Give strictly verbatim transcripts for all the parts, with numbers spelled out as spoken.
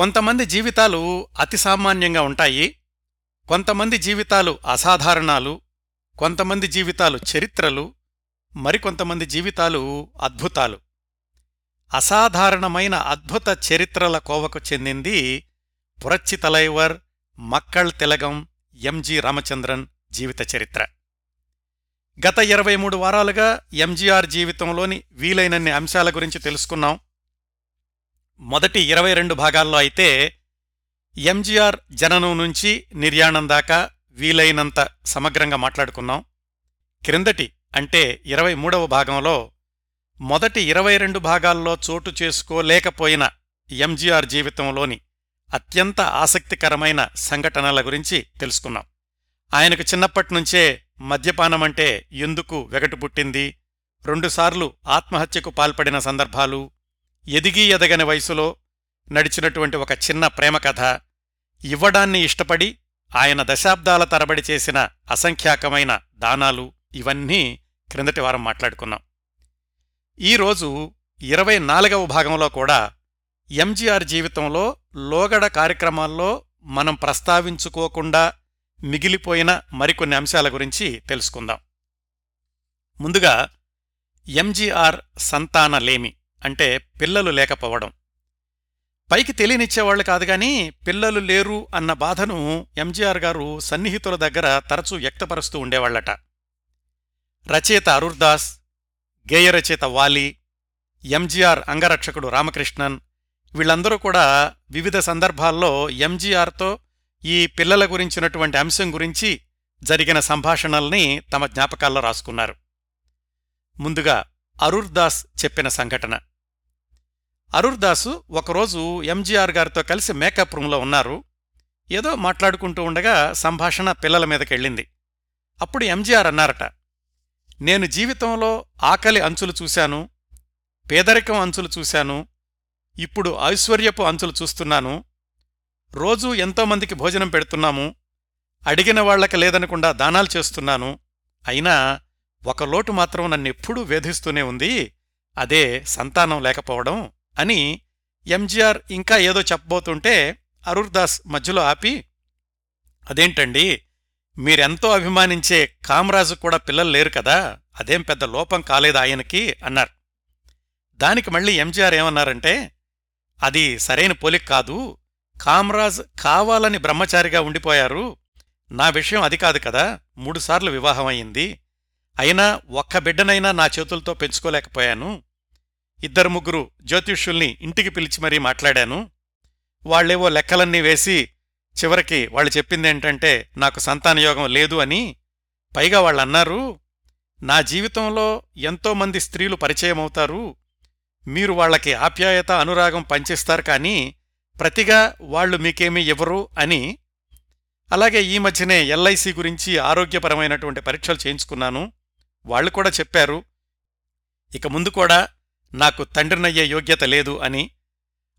కొంతమంది జీవితాలు అతి సామాన్యంగా ఉంటాయి, కొంతమంది జీవితాలు అసాధారణాలు, కొంతమంది జీవితాలు చరిత్రలు, మరికొంతమంది జీవితాలు అద్భుతాలు. అసాధారణమైన అద్భుత చరిత్రల కోవకు చెందింది పురచ్చి తలైవర్ మక్కళ్ తిలగం ఎంజి రామచంద్రన్ జీవిత చరిత్ర. గత ఇరవై మూడు వారాలుగా ఎంజీఆర్ జీవితంలోని వీలైనన్ని అంశాల గురించి తెలుసుకున్నాం. మొదటి ఇరవై రెండు భాగాల్లో అయితే ఎంజీఆర్ జననం నుంచి నిర్యాణం దాకా వీలైనంత సమగ్రంగా మాట్లాడుకున్నాం. క్రిందటి అంటే ఇరవై మూడవ భాగంలో మొదటి ఇరవై రెండు భాగాల్లో చోటు చేసుకోలేకపోయిన ఎంజీఆర్ జీవితంలోని అత్యంత ఆసక్తికరమైన సంఘటనల గురించి తెలుసుకున్నాం. ఆయనకు చిన్నప్పటినుంచే మద్యపానమంటే ఎందుకు వెగటు పుట్టింది, రెండుసార్లు ఆత్మహత్యకు పాల్పడిన సందర్భాలు, ఎదిగి ఎదగని వయసులో నడిచినటువంటి ఒక చిన్న ప్రేమకథ, ఇవ్వడాన్ని ఇష్టపడి ఆయన దశాబ్దాల తరబడి చేసిన అసంఖ్యాకమైన దానాలు, ఇవన్నీ క్రిందటి వారం మాట్లాడుకున్నాం. ఈరోజు ఇరవై నాలుగవ భాగంలో కూడా ఎంజీఆర్ జీవితంలో లోగడ కార్యక్రమాల్లో మనం ప్రస్తావించుకోకుండా మిగిలిపోయిన మరికొన్ని అంశాల గురించి తెలుసుకుందాం. ముందుగా ఎంజీఆర్ సంతానలేమి, అంటే పిల్లలు లేకపోవడం. పైకి తెలియనిచ్చేవాళ్లు కాదుగాని పిల్లలు లేరు అన్న బాధను ఎంజీఆర్ గారు సన్నిహితుల దగ్గర తరచూ వ్యక్తపరుస్తూ ఉండేవాళ్లట. రచయిత అరుర్దాస్, గేయరచయిత వాలి, ఎంజీఆర్ అంగరక్షకుడు రామకృష్ణన్, వీళ్ళందరూ కూడా వివిధ సందర్భాల్లో ఎంజీఆర్తో ఈ పిల్లల గురించినటువంటి అంశం గురించి జరిగిన సంభాషణల్ని తమ జ్ఞాపకాల్లో రాసుకున్నారు. ముందుగా అరుర్దాస్ చెప్పిన సంఘటన. అరుర్దాసు ఒకరోజు ఎంజీఆర్ గారితో కలిసి మేకప్ రూంలో ఉన్నారు. ఏదో మాట్లాడుకుంటూ ఉండగా సంభాషణ పిల్లల మీదకెళ్ళింది. అప్పుడు ఎంజీఆర్ అన్నారట, నేను జీవితంలో ఆకలి అంచులు చూశాను, పేదరికం అంచులు చూశాను, ఇప్పుడు ఐశ్వర్యపు అంచులు చూస్తున్నాను. రోజూ ఎంతోమందికి భోజనం పెడుతున్నాము, అడిగిన వాళ్లకి లేదనకుండా దానాలు చేస్తున్నాను. అయినా ఒక లోటు మాత్రం నన్నెప్పుడూ వేధిస్తూనే ఉంది, అదే సంతానం లేకపోవడం అని ఎంజీఆర్ ఇంకా ఏదో చెప్పబోతుంటే అరుర్దాస్ మధ్యలో ఆపి, అదేంటండి మీరెంతో అభిమానించే కామరాజు కూడా పిల్లలు లేరు కదా, అదేం పెద్ద లోపం కాలేదు ఆయనకి అన్నారు. దానికి మళ్ళీ ఎంజీఆర్ ఏమన్నారంటే, అది సరైన పోలిక కాదు, కామరాజ్ కావాలని బ్రహ్మచారిగా ఉండిపోయారు, నా విషయం అది కాదు కదా, మూడుసార్లు వివాహమయ్యింది, అయినా ఒక్క బిడ్డనైనా నా చేతులతో పెంచుకోలేకపోయాను, ఇద్దరు ముగ్గురు జ్యోతిష్యుల్ని ఇంటికి పిలిచి మరీ మాట్లాడాను, వాళ్లేవో లెక్కలన్నీ వేసి చివరికి వాళ్ళు చెప్పిందేంటంటే నాకు సంతానయోగం లేదు అని. పైగా వాళ్ళన్నారు, నా జీవితంలో ఎంతోమంది స్త్రీలు పరిచయమవుతారు, మీరు వాళ్లకి ఆప్యాయత అనురాగం పంచిస్తారు, కానీ ప్రతిగా వాళ్లు మీకేమీ ఇవ్వరు అని. అలాగే ఈ మధ్యనే ఎల్ఐసి గురించి ఆరోగ్యపరమైనటువంటి పరీక్షలు చేయించుకున్నాను, వాళ్లు కూడా చెప్పారు ఇక ముందు కూడా నాకు తండ్రినయ్యే యోగ్యత లేదు అని.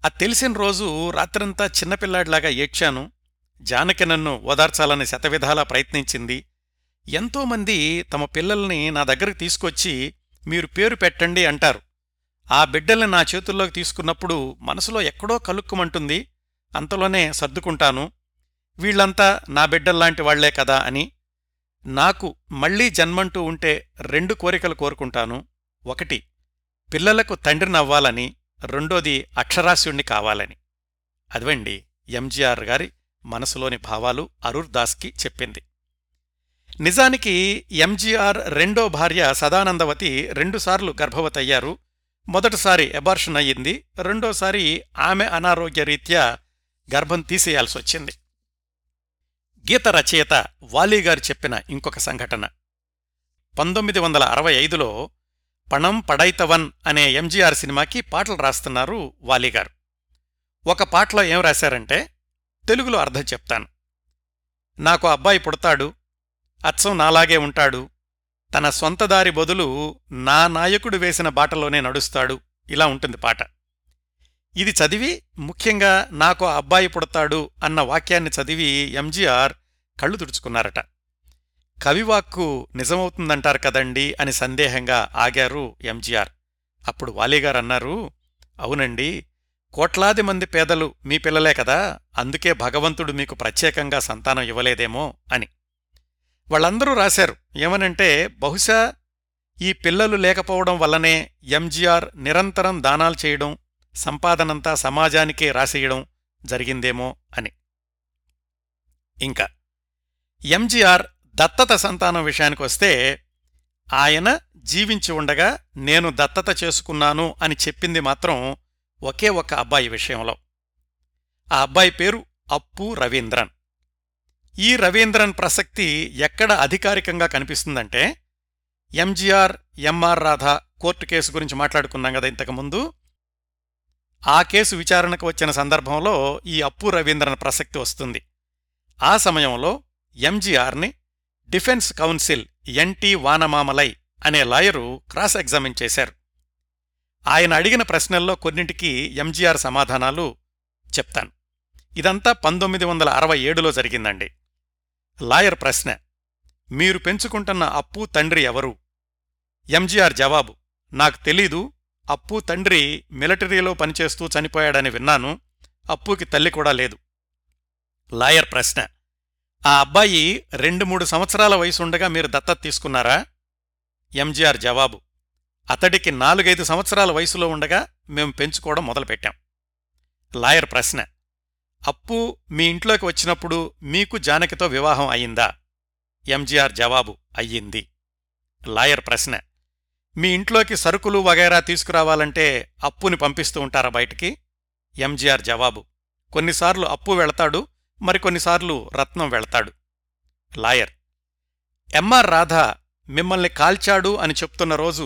అది తెలిసిన రోజు రాత్రంతా చిన్నపిల్లాడిలాగా ఏడ్చాను. జానకి నన్ను ఓదార్చాలని శతవిధాలా ప్రయత్నించింది. ఎంతోమంది తమ పిల్లల్ని నా దగ్గరకు తీసుకొచ్చి మీరు పేరు పెట్టండి అంటారు. ఆ బిడ్డల్ని నా చేతుల్లోకి తీసుకున్నప్పుడు మనసులో ఎక్కడో కలుక్కుమంటుంది, అంతలోనే సర్దుకుంటాను, వీళ్లంతా నా బిడ్డల్లాంటి వాళ్లే కదా అని. నాకు మళ్లీ జన్మంటూ ఉంటే రెండు కోరికలు కోరుకుంటాను, ఒకటి పిల్లలకు తండ్రినవ్వాలని, రెండోది అక్షరాస్యుణ్ణి కావాలని. అదివండి ఎంజీఆర్ గారి మనసులోని భావాలు అరుర్దాస్కి చెప్పింది. నిజానికి ఎంజీఆర్ రెండో భార్య సదానందవతి రెండుసార్లు గర్భవతయ్యారు. మొదటిసారి అబార్షన్ అయ్యింది, రెండోసారి ఆమె అనారోగ్యరీత్యా గర్భం తీసేయాల్సొచ్చింది. గీత రచయిత వాలీగారు చెప్పిన ఇంకొక సంఘటన. పంతొమ్మిది వందల అరవై ఐదులో పణం పడైతవన్ అనే ఎంజీఆర్ సినిమాకి పాటలు రాస్తున్నారు వాలీగారు. ఒక పాటలో ఏం రాశారంటే, తెలుగులో అర్థం చెప్తాను. నాకు అబ్బాయి పుడతాడు, అచ్చం నాలాగే ఉంటాడు, తన సొంత దారి బదులు నా నాయకుడు వేసిన బాటలోనే నడుస్తాడు, ఇలా ఉంటుంది పాట. ఇది చదివి, ముఖ్యంగా నాకు అబ్బాయి పుడతాడు అన్న వాక్యాన్ని చదివి ఎంజీఆర్ కళ్ళు తుడుచుకున్నారట. కవివాక్కు నిజమవుతుందంటారు కదండి అని సందేహంగా ఆగారు ఎంజీఆర్. అప్పుడు వాలీగారు అన్నారు, అవునండి కోట్లాది మంది పేదలు మీ పిల్లలే కదా, అందుకే భగవంతుడు మీకు ప్రత్యేకంగా సంతానం ఇవ్వలేదేమో అని. వాళ్ళందరూ రాశారు. ఏమనంటే, బహుశా ఈ పిల్లలు లేకపోవడం వల్లనే ఎంజీఆర్ నిరంతరం దానాలు చేయడం, సంపాదనంతా సమాజానికే రాసేయడం జరిగిందేమో అని. ఇంకా ఎంజీఆర్ దత్తత సంతానం విషయానికొస్తే, ఆయన జీవించి ఉండగా నేను దత్తత చేసుకున్నాను అని చెప్పింది మాత్రం ఒకే ఒక్క అబ్బాయి విషయంలో. ఆ అబ్బాయి పేరు అప్పు రవీంద్రన్. ఈ రవీంద్రన్ ప్రసక్తి ఎక్కడ అధికారికంగా కనిపిస్తుందంటే, MGR MR Radha court case గురించి మాట్లాడుకున్నాం కదా ఇంతకుముందు, ఆ కేసు విచారణకు వచ్చిన సందర్భంలో ఈ అప్పు రవీంద్రన్ ప్రసక్తి వస్తుంది. ఆ సమయంలో ఎంజీఆర్ని డిఫెన్స్ కౌన్సిల్ ఎన్టీ వానమామలై అనే లాయరు క్రాస్ ఎగ్జామిన్ చేశారు. ఆయన అడిగిన ప్రశ్నల్లో కొన్నింటికి ఎంజీఆర్ సమాధానాలు చెప్తాను. ఇదంతా పంతొమ్మిది వందల అరవై ఏడులో జరిగిందండి. లాయర్ ప్రశ్న, మీరు పెంచుకుంటున్న అప్పు తండ్రి ఎవరు? ఎంజీఆర్ జవాబు, నాకు తెలీదు, అప్పు తండ్రి మిలిటరీలో పనిచేస్తూ చనిపోయాడని విన్నాను, అప్పుకి తల్లి కూడా లేదు. లాయర్ ప్రశ్న, ఆ అబ్బాయి రెండు మూడు సంవత్సరాల వయసుండగా మీరు దత్తత తీసుకున్నారా? ఎంజీఆర్ జవాబు, అతడికి నాలుగైదు సంవత్సరాల వయసులో ఉండగా మేము పెంచుకోవడం మొదలుపెట్టాం. లాయర్ ప్రశ్న, అప్పు మీ ఇంట్లోకి వచ్చినప్పుడు మీకు జానకితో వివాహం అయిందా? ఎంజీఆర్ జవాబు, అయ్యింది. లాయర్ ప్రశ్న, మీ ఇంట్లోకి సరుకులు వగైరా తీసుకురావాలంటే అప్పుని పంపిస్తూ ఉంటారా బయటికి? ఎంజీఆర్ జవాబు, కొన్నిసార్లు అప్పు వెళతాడు, మరికొన్నిసార్లు రత్నం వెళతాడు. లాయర్, ఎంఆర్ రాధ మిమ్మల్ని కాల్చాడు అని చెప్తున్న రోజు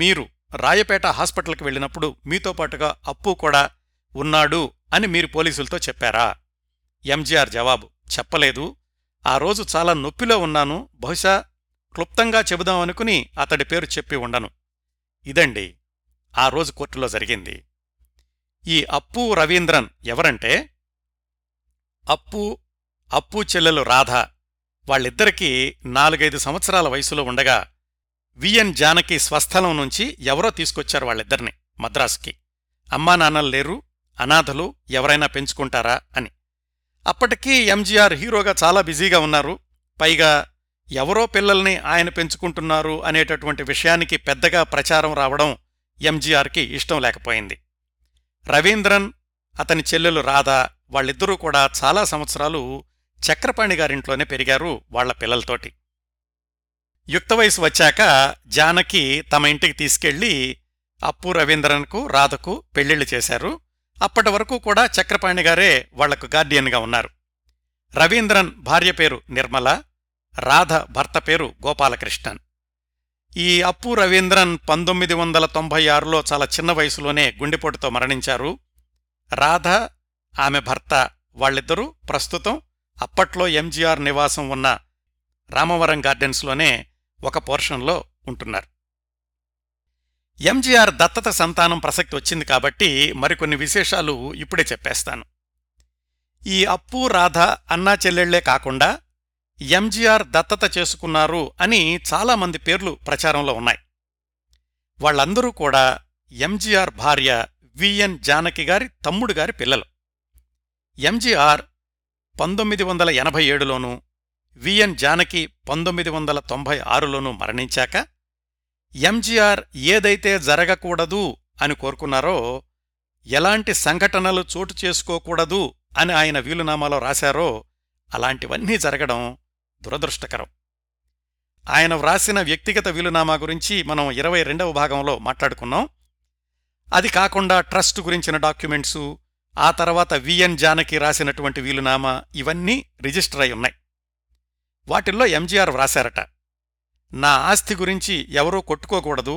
మీరు రాయపేట హాస్పిటల్కి వెళ్ళినప్పుడు మీతో పాటుగా అప్పు కూడా ఉన్నాడు అని మీరు పోలీసులతో చెప్పారా? ఎంజీఆర్ జవాబు, చెప్పలేదు, ఆ రోజు చాలా నొప్పిలో ఉన్నాను, బహుశా క్లుప్తంగా చెబుదామనుకుని అతడి పేరు చెప్పి ఉండను. ఇదండి ఆ రోజు కోర్టులో జరిగింది. ఈ అప్పు రవీంద్రన్ ఎవరంటే, అప్పు అప్పు చెల్లెలు రాధ, వాళ్ళిద్దరికీ నాలుగైదు సంవత్సరాల వయసులో ఉండగా విఎన్ జానకి స్వస్థలం నుంచి ఎవరో తీసుకొచ్చారు వాళ్ళిద్దరిని మద్రాసుకి. అమ్మా నాన్నలు లేరు, అనాథలు, ఎవరైనా పెంచుకుంటారా అని. అప్పటికీ ఎంజీఆర్ హీరోగా చాలా బిజీగా ఉన్నారు, పైగా ఎవరో పిల్లల్ని ఆయన పెంచుకుంటున్నారు అనేటటువంటి విషయానికి పెద్దగా ప్రచారం రావడం ఎంజీఆర్కి ఇష్టం లేకపోయింది. రవీంద్రన్, అతని చెల్లెలు రాధ, వాళ్ళిద్దరూ కూడా చాలా సంవత్సరాలు చక్రపాణి గారింట్లోనే పెరిగారు వాళ్ల పిల్లలతోటి. యుక్త వయసు వచ్చాక జానకి తమ ఇంటికి తీసుకెళ్లి అప్పు రవీంద్రన్కు రాధకు పెళ్లిళ్లు చేశారు. అప్పటి వరకు కూడా చక్రపాణి గారే వాళ్లకు గార్డియన్గా ఉన్నారు. రవీంద్రన్ భార్య పేరు నిర్మల, రాధ భర్త పేరు గోపాలకృష్ణన్. ఈ అప్పు రవీంద్రన్ పంతొమ్మిది వందల తొంభై ఆరులో చాలా చిన్న వయసులోనే గుండెపోటుతో మరణించారు. రాధ, ఆమె భర్త, వాళ్ళిద్దరూ ప్రస్తుతం అప్పట్లో ఎంజీఆర్ నివాసం ఉన్న రామవరం గార్డెన్స్లోనే ఒక పోర్షన్లో ఉంటున్నారు. ఎంజీఆర్ దత్తత సంతానం ప్రసక్తి వచ్చింది కాబట్టి మరికొన్ని విశేషాలు ఇప్పుడే చెప్పేస్తాను. ఈ అప్పు రాధ అన్నా చెల్లెళ్లే కాకుండా ఎంజీఆర్ దత్తత చేసుకున్నారు అని చాలామంది పేర్లు ప్రచారంలో ఉన్నాయి. వాళ్లందరూ కూడా ఎంజీఆర్ భార్య విఎన్ జానకి గారి తమ్ముడు గారి పిల్లలు. ఎంజీఆర్ పంతొమ్మిది వందల ఎనభై ఏడులోనూ విఎన్ జానకి పంతొమ్మిది వందల తొంభై ఆరులోనూ మరణించాక ఎంజీఆర్ ఏదైతే జరగకూడదు అని కోరుకున్నారో, ఎలాంటి సంఘటనలు చోటు చేసుకోకూడదు అని ఆయన వీలునామాలో రాశారో అలాంటివన్నీ జరగడం దురదృష్టకరం. ఆయన వ్రాసిన వ్యక్తిగత వీలునామా గురించి మనం ఇరవై రెండవ భాగంలో మాట్లాడుకున్నాం. అది కాకుండా ట్రస్ట్ గురించిన డాక్యుమెంట్సు, ఆ తర్వాత విఎన్ జానకి రాసినటువంటి వీలునామా, ఇవన్నీ రిజిస్టర్ అయి ఉన్నాయి. వాటిల్లో ఎంజీఆర్ వ్రాశారట, నా ఆస్తి గురించి ఎవరూ కొట్టుకోకూడదు,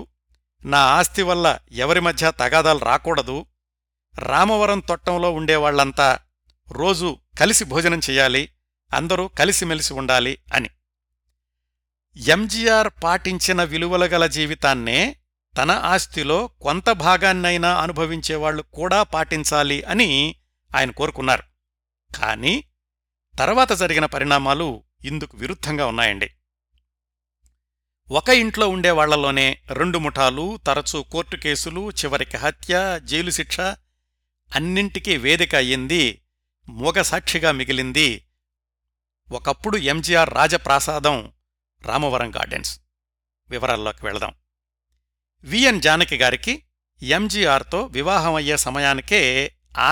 నా ఆస్తి వల్ల ఎవరి మధ్య తగాదాలు రాకూడదు, రామవరం తొట్టంలో ఉండేవాళ్లంతా రోజూ కలిసి భోజనం చెయ్యాలి, అందరూ కలిసిమెలిసి ఉండాలి అని. ఎంజీఆర్ పాటించిన విలువలుగల జీవితాన్నే తన ఆస్తిలో కొంత భాగాన్నైనా అనుభవించేవాళ్లు కూడా పాటించాలి అని ఆయన కోరుకున్నారు. కానీ తర్వాత జరిగిన పరిణామాలు ఇందుకు విరుద్ధంగా ఉన్నాయండి. ఒక ఇంట్లో ఉండేవాళ్లలోనే రెండు ముఠాలు, తరచూ కోర్టు కేసులు, చివరికి హత్య, జైలు శిక్ష, అన్నింటికీ వేదిక అయ్యింది, మూగసాక్షిగా మిగిలింది ఒకప్పుడు ఎంజీఆర్ రాజప్రాసాదం రామవరం గార్డెన్స్. వివరాల్లోకి వెళదాం. విఎన్ జానకి గారికి ఎంజీఆర్తో వివాహమయ్యే సమయానికే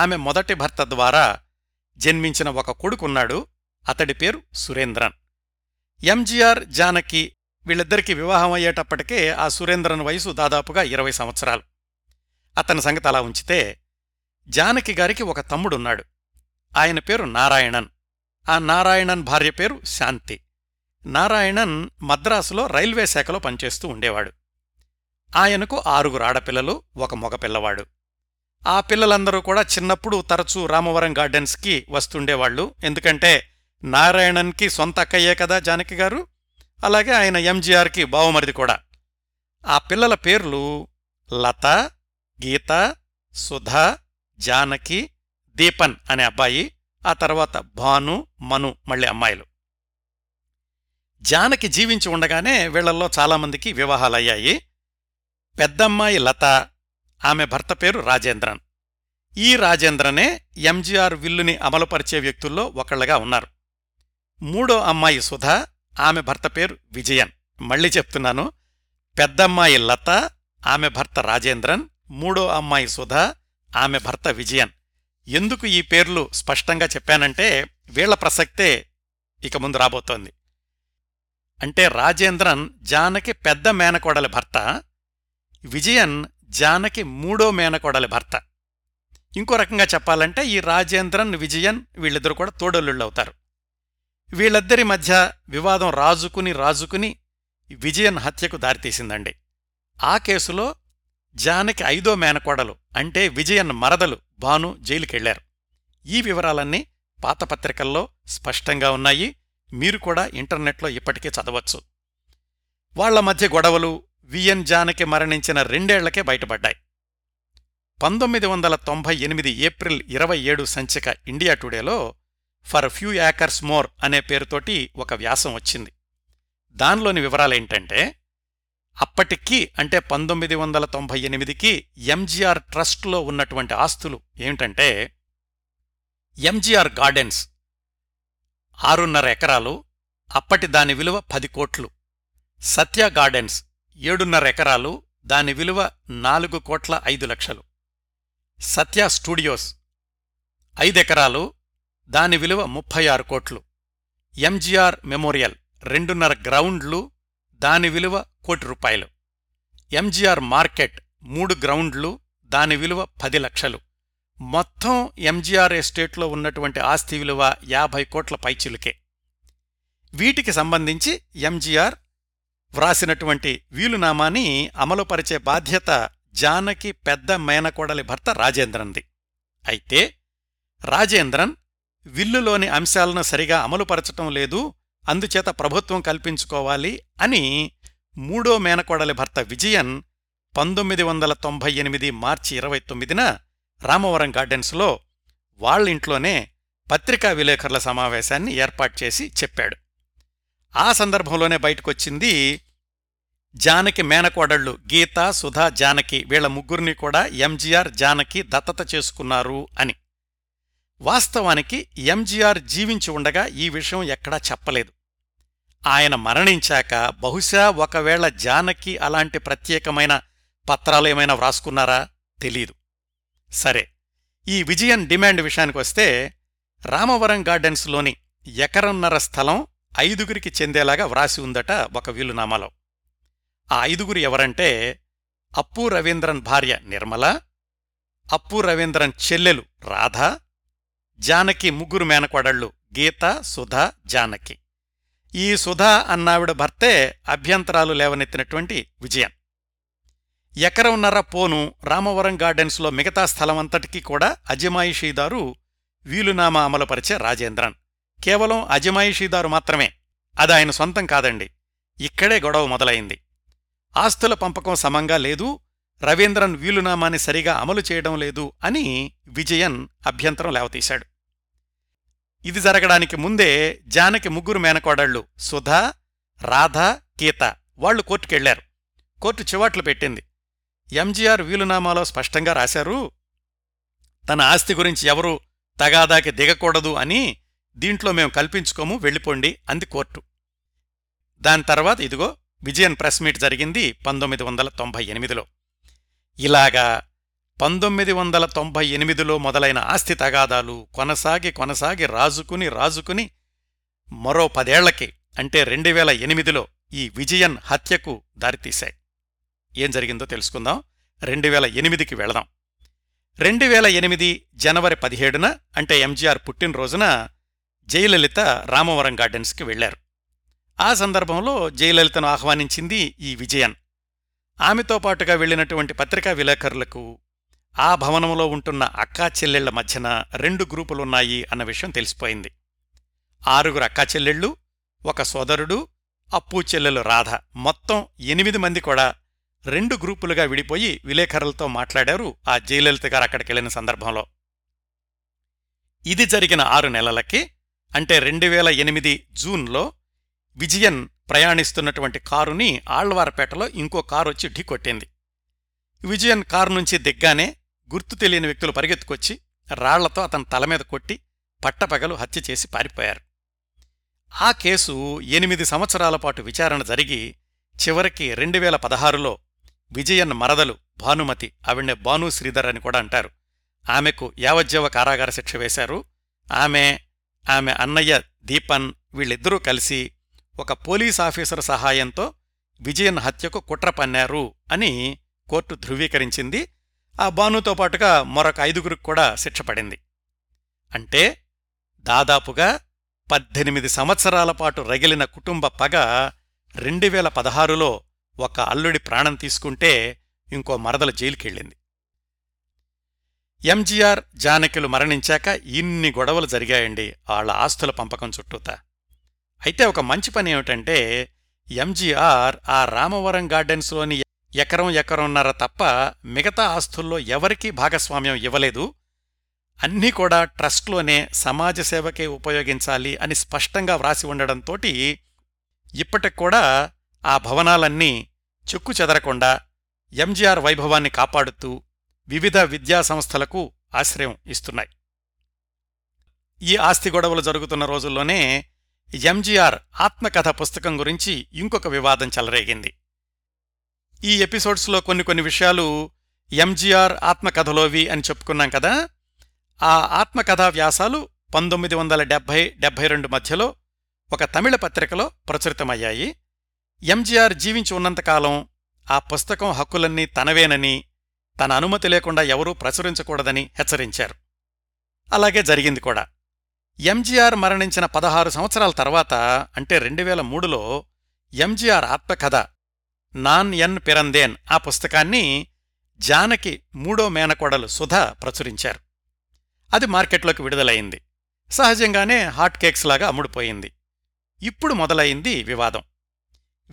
ఆమె మొదటి భర్త ద్వారా జన్మించిన ఒక కొడుకున్నాడు. అతడి పేరు సురేంద్రన్. ఎంజీఆర్ జానకి వీళ్ళిద్దరికీ వివాహమయ్యేటప్పటికే ఆ సురేంద్రన్ వయసు దాదాపుగా ఇరవై సంవత్సరాలు. అతని సంగతి అలా ఉంచితే జానకి గారికి ఒక తమ్ముడున్నాడు. ఆయన పేరు నారాయణన్. ఆ నారాయణన్ భార్య పేరు శాంతి. నారాయణన్ మద్రాసులో రైల్వే శాఖలో పనిచేస్తూ ఉండేవాడు. ఆయనకు ఆరుగురు ఆడపిల్లలు, ఒక మగపిల్లవాడు. ఆ పిల్లలందరూ కూడా చిన్నప్పుడు తరచూ రామవరం గార్డెన్స్కి వస్తుండేవాళ్లు. ఎందుకంటే నారాయణన్కి సొంత అక్కయ్యే కదా జానకి గారు, అలాగే ఆయన ఎంజీఆర్కి బావమరిది కూడా. ఆ పిల్లల పేర్లు లత, గీత, సుధా, జానకి, దీపన్ అనే అబ్బాయి, ఆ తర్వాత భాను, మను, మళ్ళీ అమ్మాయిలు. జానకి జీవించి ఉండగానే వీళ్లల్లో చాలామందికి వివాహాలయ్యాయి. పెద్దమ్మాయి లత, ఆమె భర్త పేరు రాజేంద్రన్. ఈ రాజేంద్రనే ఎంజీఆర్ విల్లుని అమలుపరిచే వ్యక్తుల్లో ఒకళ్లగా ఉన్నారు. మూడో అమ్మాయి సుధా, ఆమె భర్త పేరు విజయన్. మళ్లీ చెప్తున్నాను, పెద్దమ్మాయి లత, ఆమె భర్త రాజేంద్రన్, మూడో అమ్మాయి సుధా, ఆమె భర్త విజయన్. ఎందుకు ఈ పేర్లు స్పష్టంగా చెప్పానంటే వీళ్ల ప్రసక్తే ఇక ముందు రాబోతోంది. అంటే రాజేంద్రన్ జానకి పెద్ద మేనకోడలి భర్త, విజయన్ జానకి మూడో మేనకోడలి భర్త. ఇంకో రకంగా చెప్పాలంటే ఈ రాజేంద్రన్, విజయన్ వీళ్ళిద్దరూ కూడా తోడల్లుళ్ళవుతారు. వీళ్ళిద్దరి మధ్య వివాదం రాజుకుని రాజుకుని విజయన్ హత్యకు దారితీసిందండి. ఆ కేసులో జానకి ఐదో మేనకోడలు అంటే విజయన్ మరదలు భాను జైలుకెళ్లారు. ఈ వివరాలన్నీ పాతపత్రికల్లో స్పష్టంగా ఉన్నాయి. మీరు కూడా ఇంటర్నెట్లో ఇప్పటికే చదవచ్చు. వాళ్ల మధ్య గొడవలు విఎన్ జానకి మరణించిన రెండేళ్లకే బయటపడ్డాయి. పంతొమ్మిది వందల తొంభై ఎనిమిది ఏప్రిల్ ఇరవై ఏడు సంచిక ఇండియా టుడేలో ఫర్ ఫ్యూ యాకర్స్ మోర్ అనే పేరుతోటి ఒక వ్యాసం వచ్చింది. దానిలోని వివరాలేంటంటే అప్పటికీ అంటే పంతొమ్మిది వందల తొంభై ఎనిమిదికి ఎంజీఆర్ ట్రస్ట్లో ఉన్నటువంటి ఆస్తులు ఏమిటంటే ఎంజీఆర్ గార్డెన్స్ ఆరున్నర ఎకరాలు, అప్పటి దాని విలువ పది కోట్లు. సత్య గార్డెన్స్ ఏడున్నర ఎకరాలు, దాని విలువ నాలుగు కోట్ల ఐదు లక్షలు. సత్య స్టూడియోస్ ఐదెకరాలు, దాని విలువ ముప్పై ఆరు కోట్లు. ఎంజీఆర్ మెమోరియల్ రెండున్నర గ్రౌండ్లు, దాని విలువ కోటి రూపాయలు. ఎంజీఆర్ మార్కెట్ మూడు గ్రౌండ్లు, దాని విలువ పది లక్షలు. మొత్తం ఎంజీఆర్ ఎస్టేట్లో ఉన్నటువంటి ఆస్తి విలువ యాభై కోట్ల పైచిలుకే. వీటికి సంబంధించి ఎంజీఆర్ వ్రాసినటువంటి వీలునామాని అమలుపరిచే బాధ్యత జానకి పెద్ద మేనకోడలి భర్త రాజేంద్రన్ది. అయితే రాజేంద్రన్ విల్లులోని అంశాలను సరిగా అమలుపరచటం లేదు, అందుచేత ప్రభుత్వం కల్పించుకోవాలి అని మూడో మేనకోడలి భర్త విజయన్ పంతొమ్మిది వందల తొంభై ఎనిమిది మార్చి ఇరవై తొమ్మిదిన రామవరం గార్డెన్స్లో వాళ్ళింట్లోనే పత్రికా విలేకరుల సమావేశాన్ని ఏర్పాటు చేసి చెప్పాడు. ఆ సందర్భంలోనే బయటకొచ్చింది జానకి మేనకోడళ్లు గీత, సుధా, జానకి వీళ్ల ముగ్గురిని కూడా ఎంజీఆర్ జానకి దత్తత చేసుకున్నారు అని. వాస్తవానికి ఎంజీఆర్ జీవించి ఉండగా ఈ విషయం ఎక్కడా చెప్పలేదు. ఆయన మరణించాక బహుశా ఒకవేళ జానకి అలాంటి ప్రత్యేకమైన పత్రాలేమైనా వ్రాసుకున్నారా తెలీదు. సరే, ఈ విజయన్ డిమాండ్ విషయానికొస్తే రామవరం గార్డెన్స్లోని ఎకరన్నర స్థలం ఐదుగురికి చెందేలాగా వ్రాసి ఉందట ఒక వీలునామాలో. ఆ ఐదుగురు ఎవరంటే అప్పు రవీంద్రన్ భార్య నిర్మల, అప్పు రవీంద్రన్ చెల్లెలు రాధ, జానకి ముగ్గురు మేనకోడళ్లు గీత, సుధా, జానకి. ఈ సుధా అన్నావిడ భర్తే అభ్యంతరాలు లేవనెత్తినటువంటి విజయన్. ఎకరన్నర పోను రామవరం గార్డెన్స్లో మిగతా స్థలమంతటికీ కూడా అజమాయిషీదారు వీలునామా అమలుపరిచే రాజేంద్రన్. కేవలం అజమాయిషీదారు మాత్రమే, అది ఆయన సొంతం కాదండి. ఇక్కడే గొడవ మొదలైంది. ఆస్తుల పంపకం సమంగా లేదు, రవీంద్రన్ వీలునామాని సరిగా అమలు చేయడం లేదు అని విజయన్ అభ్యంతరం లేవతీశాడు. ఇది జరగడానికి ముందే జానకి ముగ్గురు మేనకోడళ్లు సుధా, రాధ, గీత వాళ్లు కోర్టుకెళ్లారు. కోర్టు చివాట్లు పెట్టింది. ఎంజీఆర్ వీలునామాలో స్పష్టంగా రాశారు, తన ఆస్తి గురించి ఎవరూ తగాదాకి దిగకూడదు అని దీంట్లో మేము కల్పించుకోము, వెళ్ళిపోండి అంది కోర్టు. దాని తర్వాత ఇదిగో విజయన్ ప్రెస్ మీట్ జరిగింది పంతొమ్మిది వందల తొంభై ఎనిమిదిలో. ఇలాగా పంతొమ్మిది వందల తొంభై ఎనిమిదిలో మొదలైన ఆస్తి తగాదాలు కొనసాగి కొనసాగి రాజుకుని రాజుకుని మరో పదేళ్లకి అంటే రెండు వేల ఎనిమిదిలో ఈ విజయన్ హత్యకు దారితీశాయి. ఏం జరిగిందో తెలుసుకుందాం, రెండు వేల ఎనిమిదికి వెళదాం. రెండు వేల ఎనిమిది జనవరి పదిహేడున అంటే ఎంజీఆర్ పుట్టినరోజున జయలలిత రామవరం గార్డెన్స్కి వెళ్లారు. ఆ సందర్భంలో జయలలితను ఆహ్వానించింది ఈ విజయన్. ఆమెతో పాటుగా వెళ్లినటువంటి పత్రికా విలేకరులకు ఆ భవనంలో ఉంటున్న అక్కా చెల్లెళ్ల మధ్యన రెండు గ్రూపులున్నాయి అన్న విషయం తెలిసిపోయింది. ఆరుగురు అక్కా చెల్లెళ్ళు, ఒక సోదరుడు, అప్పు చెల్లెలు రాధ, మొత్తం ఎనిమిది మంది కూడా రెండు గ్రూపులుగా విడిపోయి విలేకరులతో మాట్లాడారు ఆ జయలలిత గారు అక్కడికి వెళ్లిన సందర్భంలో. ఇది జరిగిన ఆరు నెలలకి అంటే రెండు వేల ఎనిమిది జూన్లో విజయన్ ప్రయాణిస్తున్నటువంటి కారుని ఆళ్వారపేటలో ఇంకో కారు వచ్చి ఢీకొట్టింది. విజయన్ కారు నుంచి దిగ్గానే గుర్తు తెలియని వ్యక్తులు పరిగెత్తుకొచ్చి రాళ్లతో అతని తలమీద కొట్టి పట్టపగలు హత్య చేసి పారిపోయారు. ఆ కేసు ఎనిమిది సంవత్సరాల పాటు విచారణ జరిగి చివరికి రెండు వేల పదహారులో విజయన్ మరదలు భానుమతి, ఆవిడ్నే భాను శ్రీధర్ అని కూడా అంటారు, ఆమెకు యావజ్జీవ కారాగార శిక్ష వేశారు. ఆమె ఆమె అన్నయ్య దీపన్ వీళ్ళిద్దరూ కలిసి ఒక పోలీస్ ఆఫీసర్ సహాయంతో విజయన్ హత్యకు కుట్ర పన్నారు అని కోర్టు ధృవీకరించింది. ఆ భానుతో పాటుగా మరొక ఐదుగురికి కూడా శిక్ష పడింది. అంటే దాదాపుగా పద్దెనిమిది సంవత్సరాల పాటు రగిలిన కుటుంబ పగ రెండు వేల పదహారులో ఒక అల్లుడి ప్రాణం తీసుకుంటే ఇంకో మరదల జైలుకెళ్ళింది. ఎంజీఆర్ జానకిలు మరణించాక ఇన్ని గొడవలు జరిగాయండి వాళ్ళ ఆస్తుల పంపకం చుట్టూతా. అయితే ఒక మంచి పని ఏమిటంటే ఎంజీఆర్ ఆ రామవరం గార్డెన్స్లోని ఎకరం ఎకరంన్నర తప్ప మిగతా ఆస్తుల్లో ఎవరికీ భాగస్వామ్యం ఇవ్వలేదు. అన్నీ కూడా ట్రస్ట్లోనే సమాజ సేవకే ఉపయోగించాలి అని స్పష్టంగా వ్రాసి ఉండడంతోటి ఇప్పటికూడా ఆ భవనాలన్నీ చెక్కు చెదరకుండా ఎంజీఆర్ వైభవాన్ని కాపాడుతూ వివిధ విద్యా సంస్థలకు ఆశ్రయం ఇస్తున్నాయి. ఈ ఆస్తి గొడవలు జరుగుతున్న రోజుల్లోనే ఎంజీఆర్ ఆత్మకథ పుస్తకం గురించి ఇంకొక వివాదం చెలరేగింది. ఈ ఎపిసోడ్స్లో కొన్ని కొన్ని విషయాలు ఎంజీఆర్ ఆత్మకథలోవి అని చెప్పుకున్నాం కదా. ఆ ఆత్మకథా వ్యాసాలు పంతొమ్మిది వందల డెబ్భై డెబ్భై రెండు మధ్యలో ఒక తమిళ పత్రికలో ప్రచురితమయ్యాయి. ఎంజీఆర్ జీవించి ఉన్నంతకాలం ఆ పుస్తకం హక్కులన్నీ తనవేనని, తన అనుమతి లేకుండా ఎవరూ ప్రచురించకూడదని హెచ్చరించారు. అలాగే జరిగింది కూడా. ఎంజీఆర్ మరణించిన పదహారు సంవత్సరాల తర్వాత అంటే రెండు వేల మూడులో ఎంజీఆర్ ఆత్మకథ నాన్ ఎన్ పిరందేన్ ఆ పుస్తకాన్ని జానకి మూడో మేనకోడలు సుధ ప్రచురించారు. అది మార్కెట్లోకి విడుదలయింది. సహజంగానే హాట్ కేక్స్ లాగా అమ్ముడుపోయింది. ఇప్పుడు మొదలైంది వివాదం.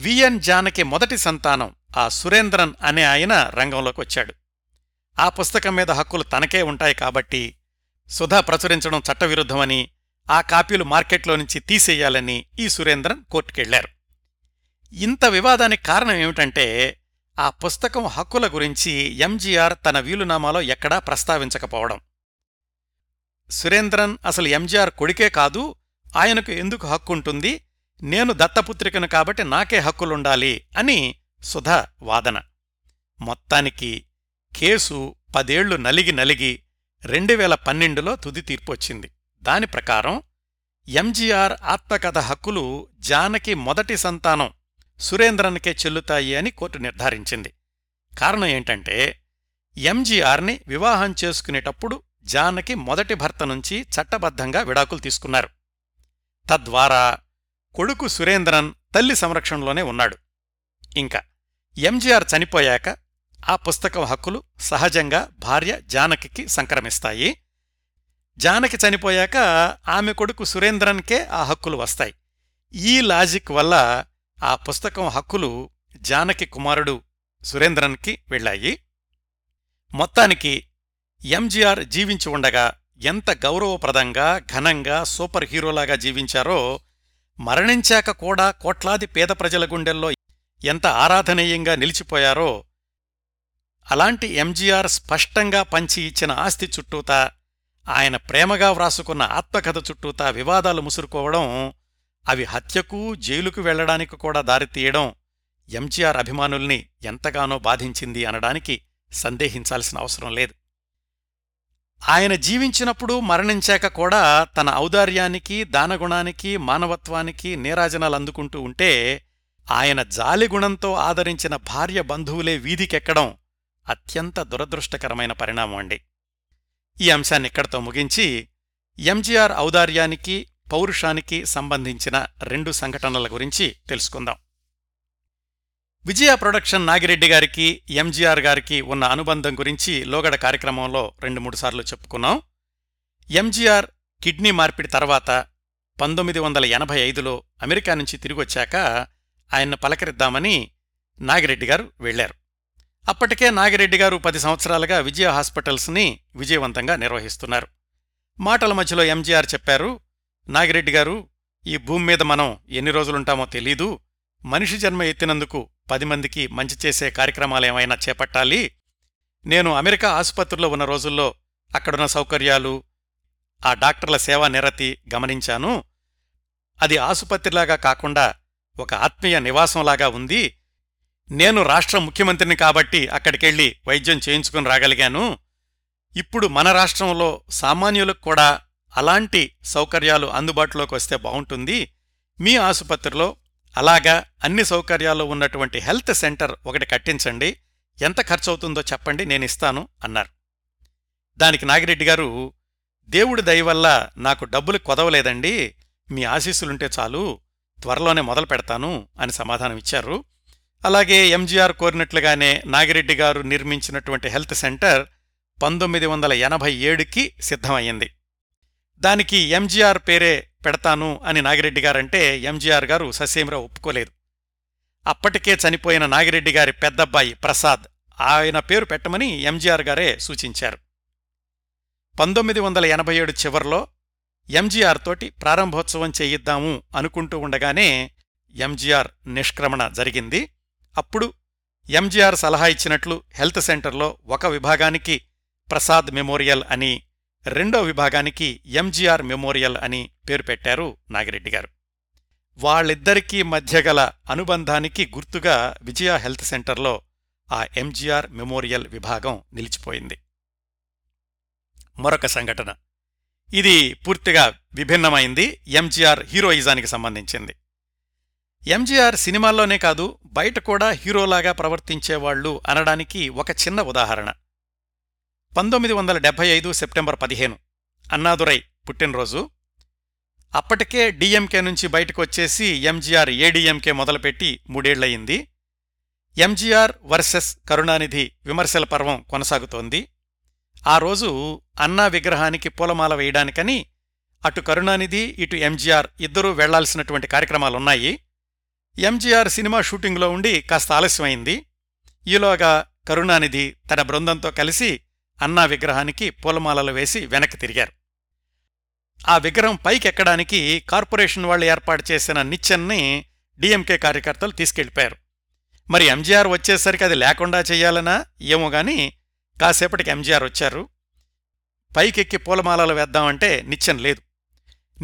విఎన్ జానకి మొదటి సంతానం ఆ సురేంద్రన్ అనే ఆయన రంగంలోకి వచ్చాడు. ఆ పుస్తకం మీద హక్కులు తనకే ఉంటాయి కాబట్టి సుధా ప్రచురించడం చట్టవిరుద్ధమని, ఆ కాపీలు మార్కెట్లో నుంచి తీసేయాలని ఈ సురేంద్రన్ కోర్టుకెళ్లారు. ఇంత వివాదానికి కారణం ఏమిటంటే ఆ పుస్తకం హక్కుల గురించి ఎంజీఆర్ తన వీలునామాలో ఎక్కడా ప్రస్తావించకపోవడం. సురేంద్రన్ అసలు ఎంజీఆర్ కొడుకే కాదు, ఆయనకు ఎందుకు హక్కుంటుంది, నేను దత్తపుత్రికను కాబట్టి నాకే హక్కులుండాలి అని సుధా వాదన. మొత్తానికి కేసు పదేళ్లు నలిగి నలిగి రెండు వేల పన్నెండులో తుది తీర్పొచ్చింది. దాని ప్రకారం ఎంజీఆర్ ఆత్మకథ హక్కులు జానకి మొదటి సంతానం సురేంద్రన్కే చెల్లుతాయి అని కోర్టు నిర్ధారించింది. కారణం ఏంటంటే ఎంజీఆర్ని వివాహం చేసుకునేటప్పుడు జానకి మొదటి భర్త నుంచి చట్టబద్ధంగా విడాకులు తీసుకున్నారు. తద్వారా కొడుకు సురేంద్రన్ తల్లి సంరక్షణలోనే ఉన్నాడు. ఇంకా ఎంజీఆర్ చనిపోయాక ఆ పుస్తకం హక్కులు సహజంగా భార్య జానకికి సంక్రమిస్తాయి. జానకి చనిపోయాక ఆమె కొడుకు సురేంద్రన్కే ఆ హక్కులు వస్తాయి. ఈ లాజిక్ వల్ల ఆ పుస్తకం హక్కులు జానకి కుమారుడు సురేంద్రన్కి వెళ్ళాయి. మొత్తానికి ఎంజీఆర్ జీవించి ఉండగా ఎంత గౌరవప్రదంగా ఘనంగా సూపర్ హీరోలాగా జీవించారో, మరణించాక కూడా కోట్లాది పేద ప్రజల గుండెల్లో ఎంత ఆరాధనీయంగా నిలిచిపోయారో అలాంటి ఎంజీఆర్ స్పష్టంగా పంచి ఇచ్చిన ఆస్తి చుట్టూతా, ఆయన ప్రేమగా వ్రాసుకున్న ఆత్మకథ చుట్టూతా వివాదాలు ముసురుకోవడం, అవి హత్యకు జైలుకు వెళ్లడానికి కూడా దారితీయడం ఎంజీఆర్ అభిమానుల్ని ఎంతగానో బాధించింది అనడానికి సందేహించాల్సిన అవసరం లేదు. ఆయన జీవించినప్పుడు, మరణించాక కూడా తన ఔదార్యానికి, దానగుణానికి, మానవత్వానికి నీరాజనాలందుకుంటూ ఉంటే, ఆయన జాలిగుణంతో ఆదరించిన భార్య బంధువులే వీధికెక్కడం అత్యంత దురదృష్టకరమైన పరిణామం అండి. ఈ అంశాన్ని ఇక్కడితో ముగించి, ఎంజీఆర్ ఔదార్యానికి, పౌరుషానికి సంబంధించిన రెండు సంఘటనల గురించి తెలుసుకుందాం. విజయ ప్రొడక్షన్ నాగిరెడ్డి గారికి ఎంజీఆర్ గారికి ఉన్న అనుబంధం గురించి లోగడ కార్యక్రమంలో రెండు మూడు సార్లు చెప్పుకున్నాం. ఎంజీఆర్ కిడ్నీ మార్పిడి తర్వాత పంతొమ్మిది వందల ఎనభై ఐదులో అమెరికా నుంచి తిరిగొచ్చాక ఆయన్ను పలకరిద్దామని నాగిరెడ్డి గారు వెళ్లారు. అప్పటికే నాగిరెడ్డి గారు పది సంవత్సరాలుగా విజయ హాస్పిటల్స్ని విజయవంతంగా నిర్వహిస్తున్నారు. మాటల మధ్యలో ఎంజీఆర్ చెప్పారు, నాగిరెడ్డి గారు, ఈ భూమి మీద మనం ఎన్ని రోజులుంటామో తెలీదు. మనిషి జన్మ ఎత్తినందుకు పది మందికి మంచి చేసే కార్యక్రమాలేమైనా చేపట్టాలి. నేను అమెరికా ఆసుపత్రుల్లో ఉన్న రోజుల్లో అక్కడున్న సౌకర్యాలు, ఆ డాక్టర్ల సేవా నిరతి గమనించాను. అది ఆసుపత్రిలాగా కాకుండా ఒక ఆత్మీయ నివాసంలాగా ఉంది. నేను రాష్ట్ర ముఖ్యమంత్రిని కాబట్టి అక్కడికెళ్ళి వైద్యం చేయించుకుని రాగలిగాను. ఇప్పుడు మన రాష్ట్రంలో సామాన్యులకు కూడా అలాంటి సౌకర్యాలు అందుబాటులోకి వస్తే బావుంటుంది. మీ ఆసుపత్రిలో అలాగా అన్ని సౌకర్యాలు ఉన్నటువంటి హెల్త్ సెంటర్ ఒకటి కట్టించండి. ఎంత ఖర్చవుతుందో చెప్పండి, నేనిస్తాను అన్నారు. దానికి నాగిరెడ్డి గారు, దేవుడి దయవల్ల నాకు డబ్బులు కొదవలేదండి, మీ ఆశీస్సులుంటే చాలు, త్వరలోనే మొదలు పెడతాను అని సమాధానమిచ్చారు. అలాగే ఎంజీఆర్ కోరినట్లుగానే నాగిరెడ్డి గారు నిర్మించినటువంటి హెల్త్ సెంటర్ పంతొమ్మిది వందల ఎనభై ఏడుకి సిద్ధమయ్యింది. దానికి ఎంజీఆర్ పేరే పెడతాను అని నాగిరెడ్డి గారంటే ఎంజీఆర్ గారు ససేమిరా ఒప్పుకోలేదు. అప్పటికే చనిపోయిన నాగిరెడ్డి గారి పెద్దబ్బాయి ప్రసాద్, ఆయన పేరు పెట్టమని ఎంజీఆర్ గారే సూచించారు. పంతొమ్మిది వందల ఎనభై ఏడు చివర్లో ఎంజీఆర్ తోటి ప్రారంభోత్సవం చేయిద్దాము అనుకుంటూ ఉండగానే ఎంజీఆర్ నిష్క్రమణ జరిగింది. అప్పుడు ఎంజీఆర్ సలహా ఇచ్చినట్లు హెల్త్ సెంటర్లో ఒక విభాగానికి ప్రసాద్ మెమోరియల్ అని, రెండో విభాగానికి ఎంజీఆర్ మెమోరియల్ అని పేరు పెట్టారు నాగిరెడ్డి గారు. వాళ్ళిద్దరికీ మధ్యగల అనుబంధానికి గుర్తుగా విజయ హెల్త్ సెంటర్లో ఆ ఎంజీఆర్ మెమోరియల్ విభాగం నిలిచిపోయింది. మరొక సంఘటన, ఇది పూర్తిగా విభిన్నమైంది, ఎంజీఆర్ హీరోయిజానికి సంబంధించింది. ఎంజీఆర్ సినిమాల్లోనే కాదు, బయట కూడా హీరోలాగా ప్రవర్తించేవాళ్లు అనడానికి ఒక చిన్న ఉదాహరణ. పంతొమ్మిది వందల డెబ్బై ఐదు సెప్టెంబర్ పదిహేను అన్నాదురై పుట్టినరోజు. అప్పటికే డీఎంకే నుంచి బయటకు వచ్చేసి ఎంజీఆర్ ఏడీఎంకే మొదలుపెట్టి మూడేళ్లయింది. ఎంజీఆర్ వర్సెస్ కరుణానిధి విమర్శల పర్వం కొనసాగుతోంది. ఆ రోజు అన్నా విగ్రహానికి పూలమాల వేయడానికని అటు కరుణానిధి, ఇటు ఎంజీఆర్ ఇద్దరూ వెళ్లాల్సినటువంటి కార్యక్రమాలున్నాయి. ఎంజీఆర్ సినిమా షూటింగ్లో ఉండి కాస్త ఆలస్యమైంది. ఈలోగా కరుణానిధి తన బృందంతో కలిసి అన్నా విగ్రహానికి పూలమాలలు వేసి వెనక్కి తిరిగారు. ఆ విగ్రహం పైకెక్కడానికి కార్పొరేషన్ వాళ్లు ఏర్పాటు చేసిన నిచ్చెన్ని డీఎంకే కార్యకర్తలు తీసుకెళ్లిపోయారు. మరి ఎంజీఆర్ వచ్చేసరికి అది లేకుండా చెయ్యాలనా ఏమో గాని కాసేపటికి ఎంజీఆర్ వచ్చారు. పైకెక్కి పూలమాలలు వేద్దామంటే నిచ్చెన లేదు.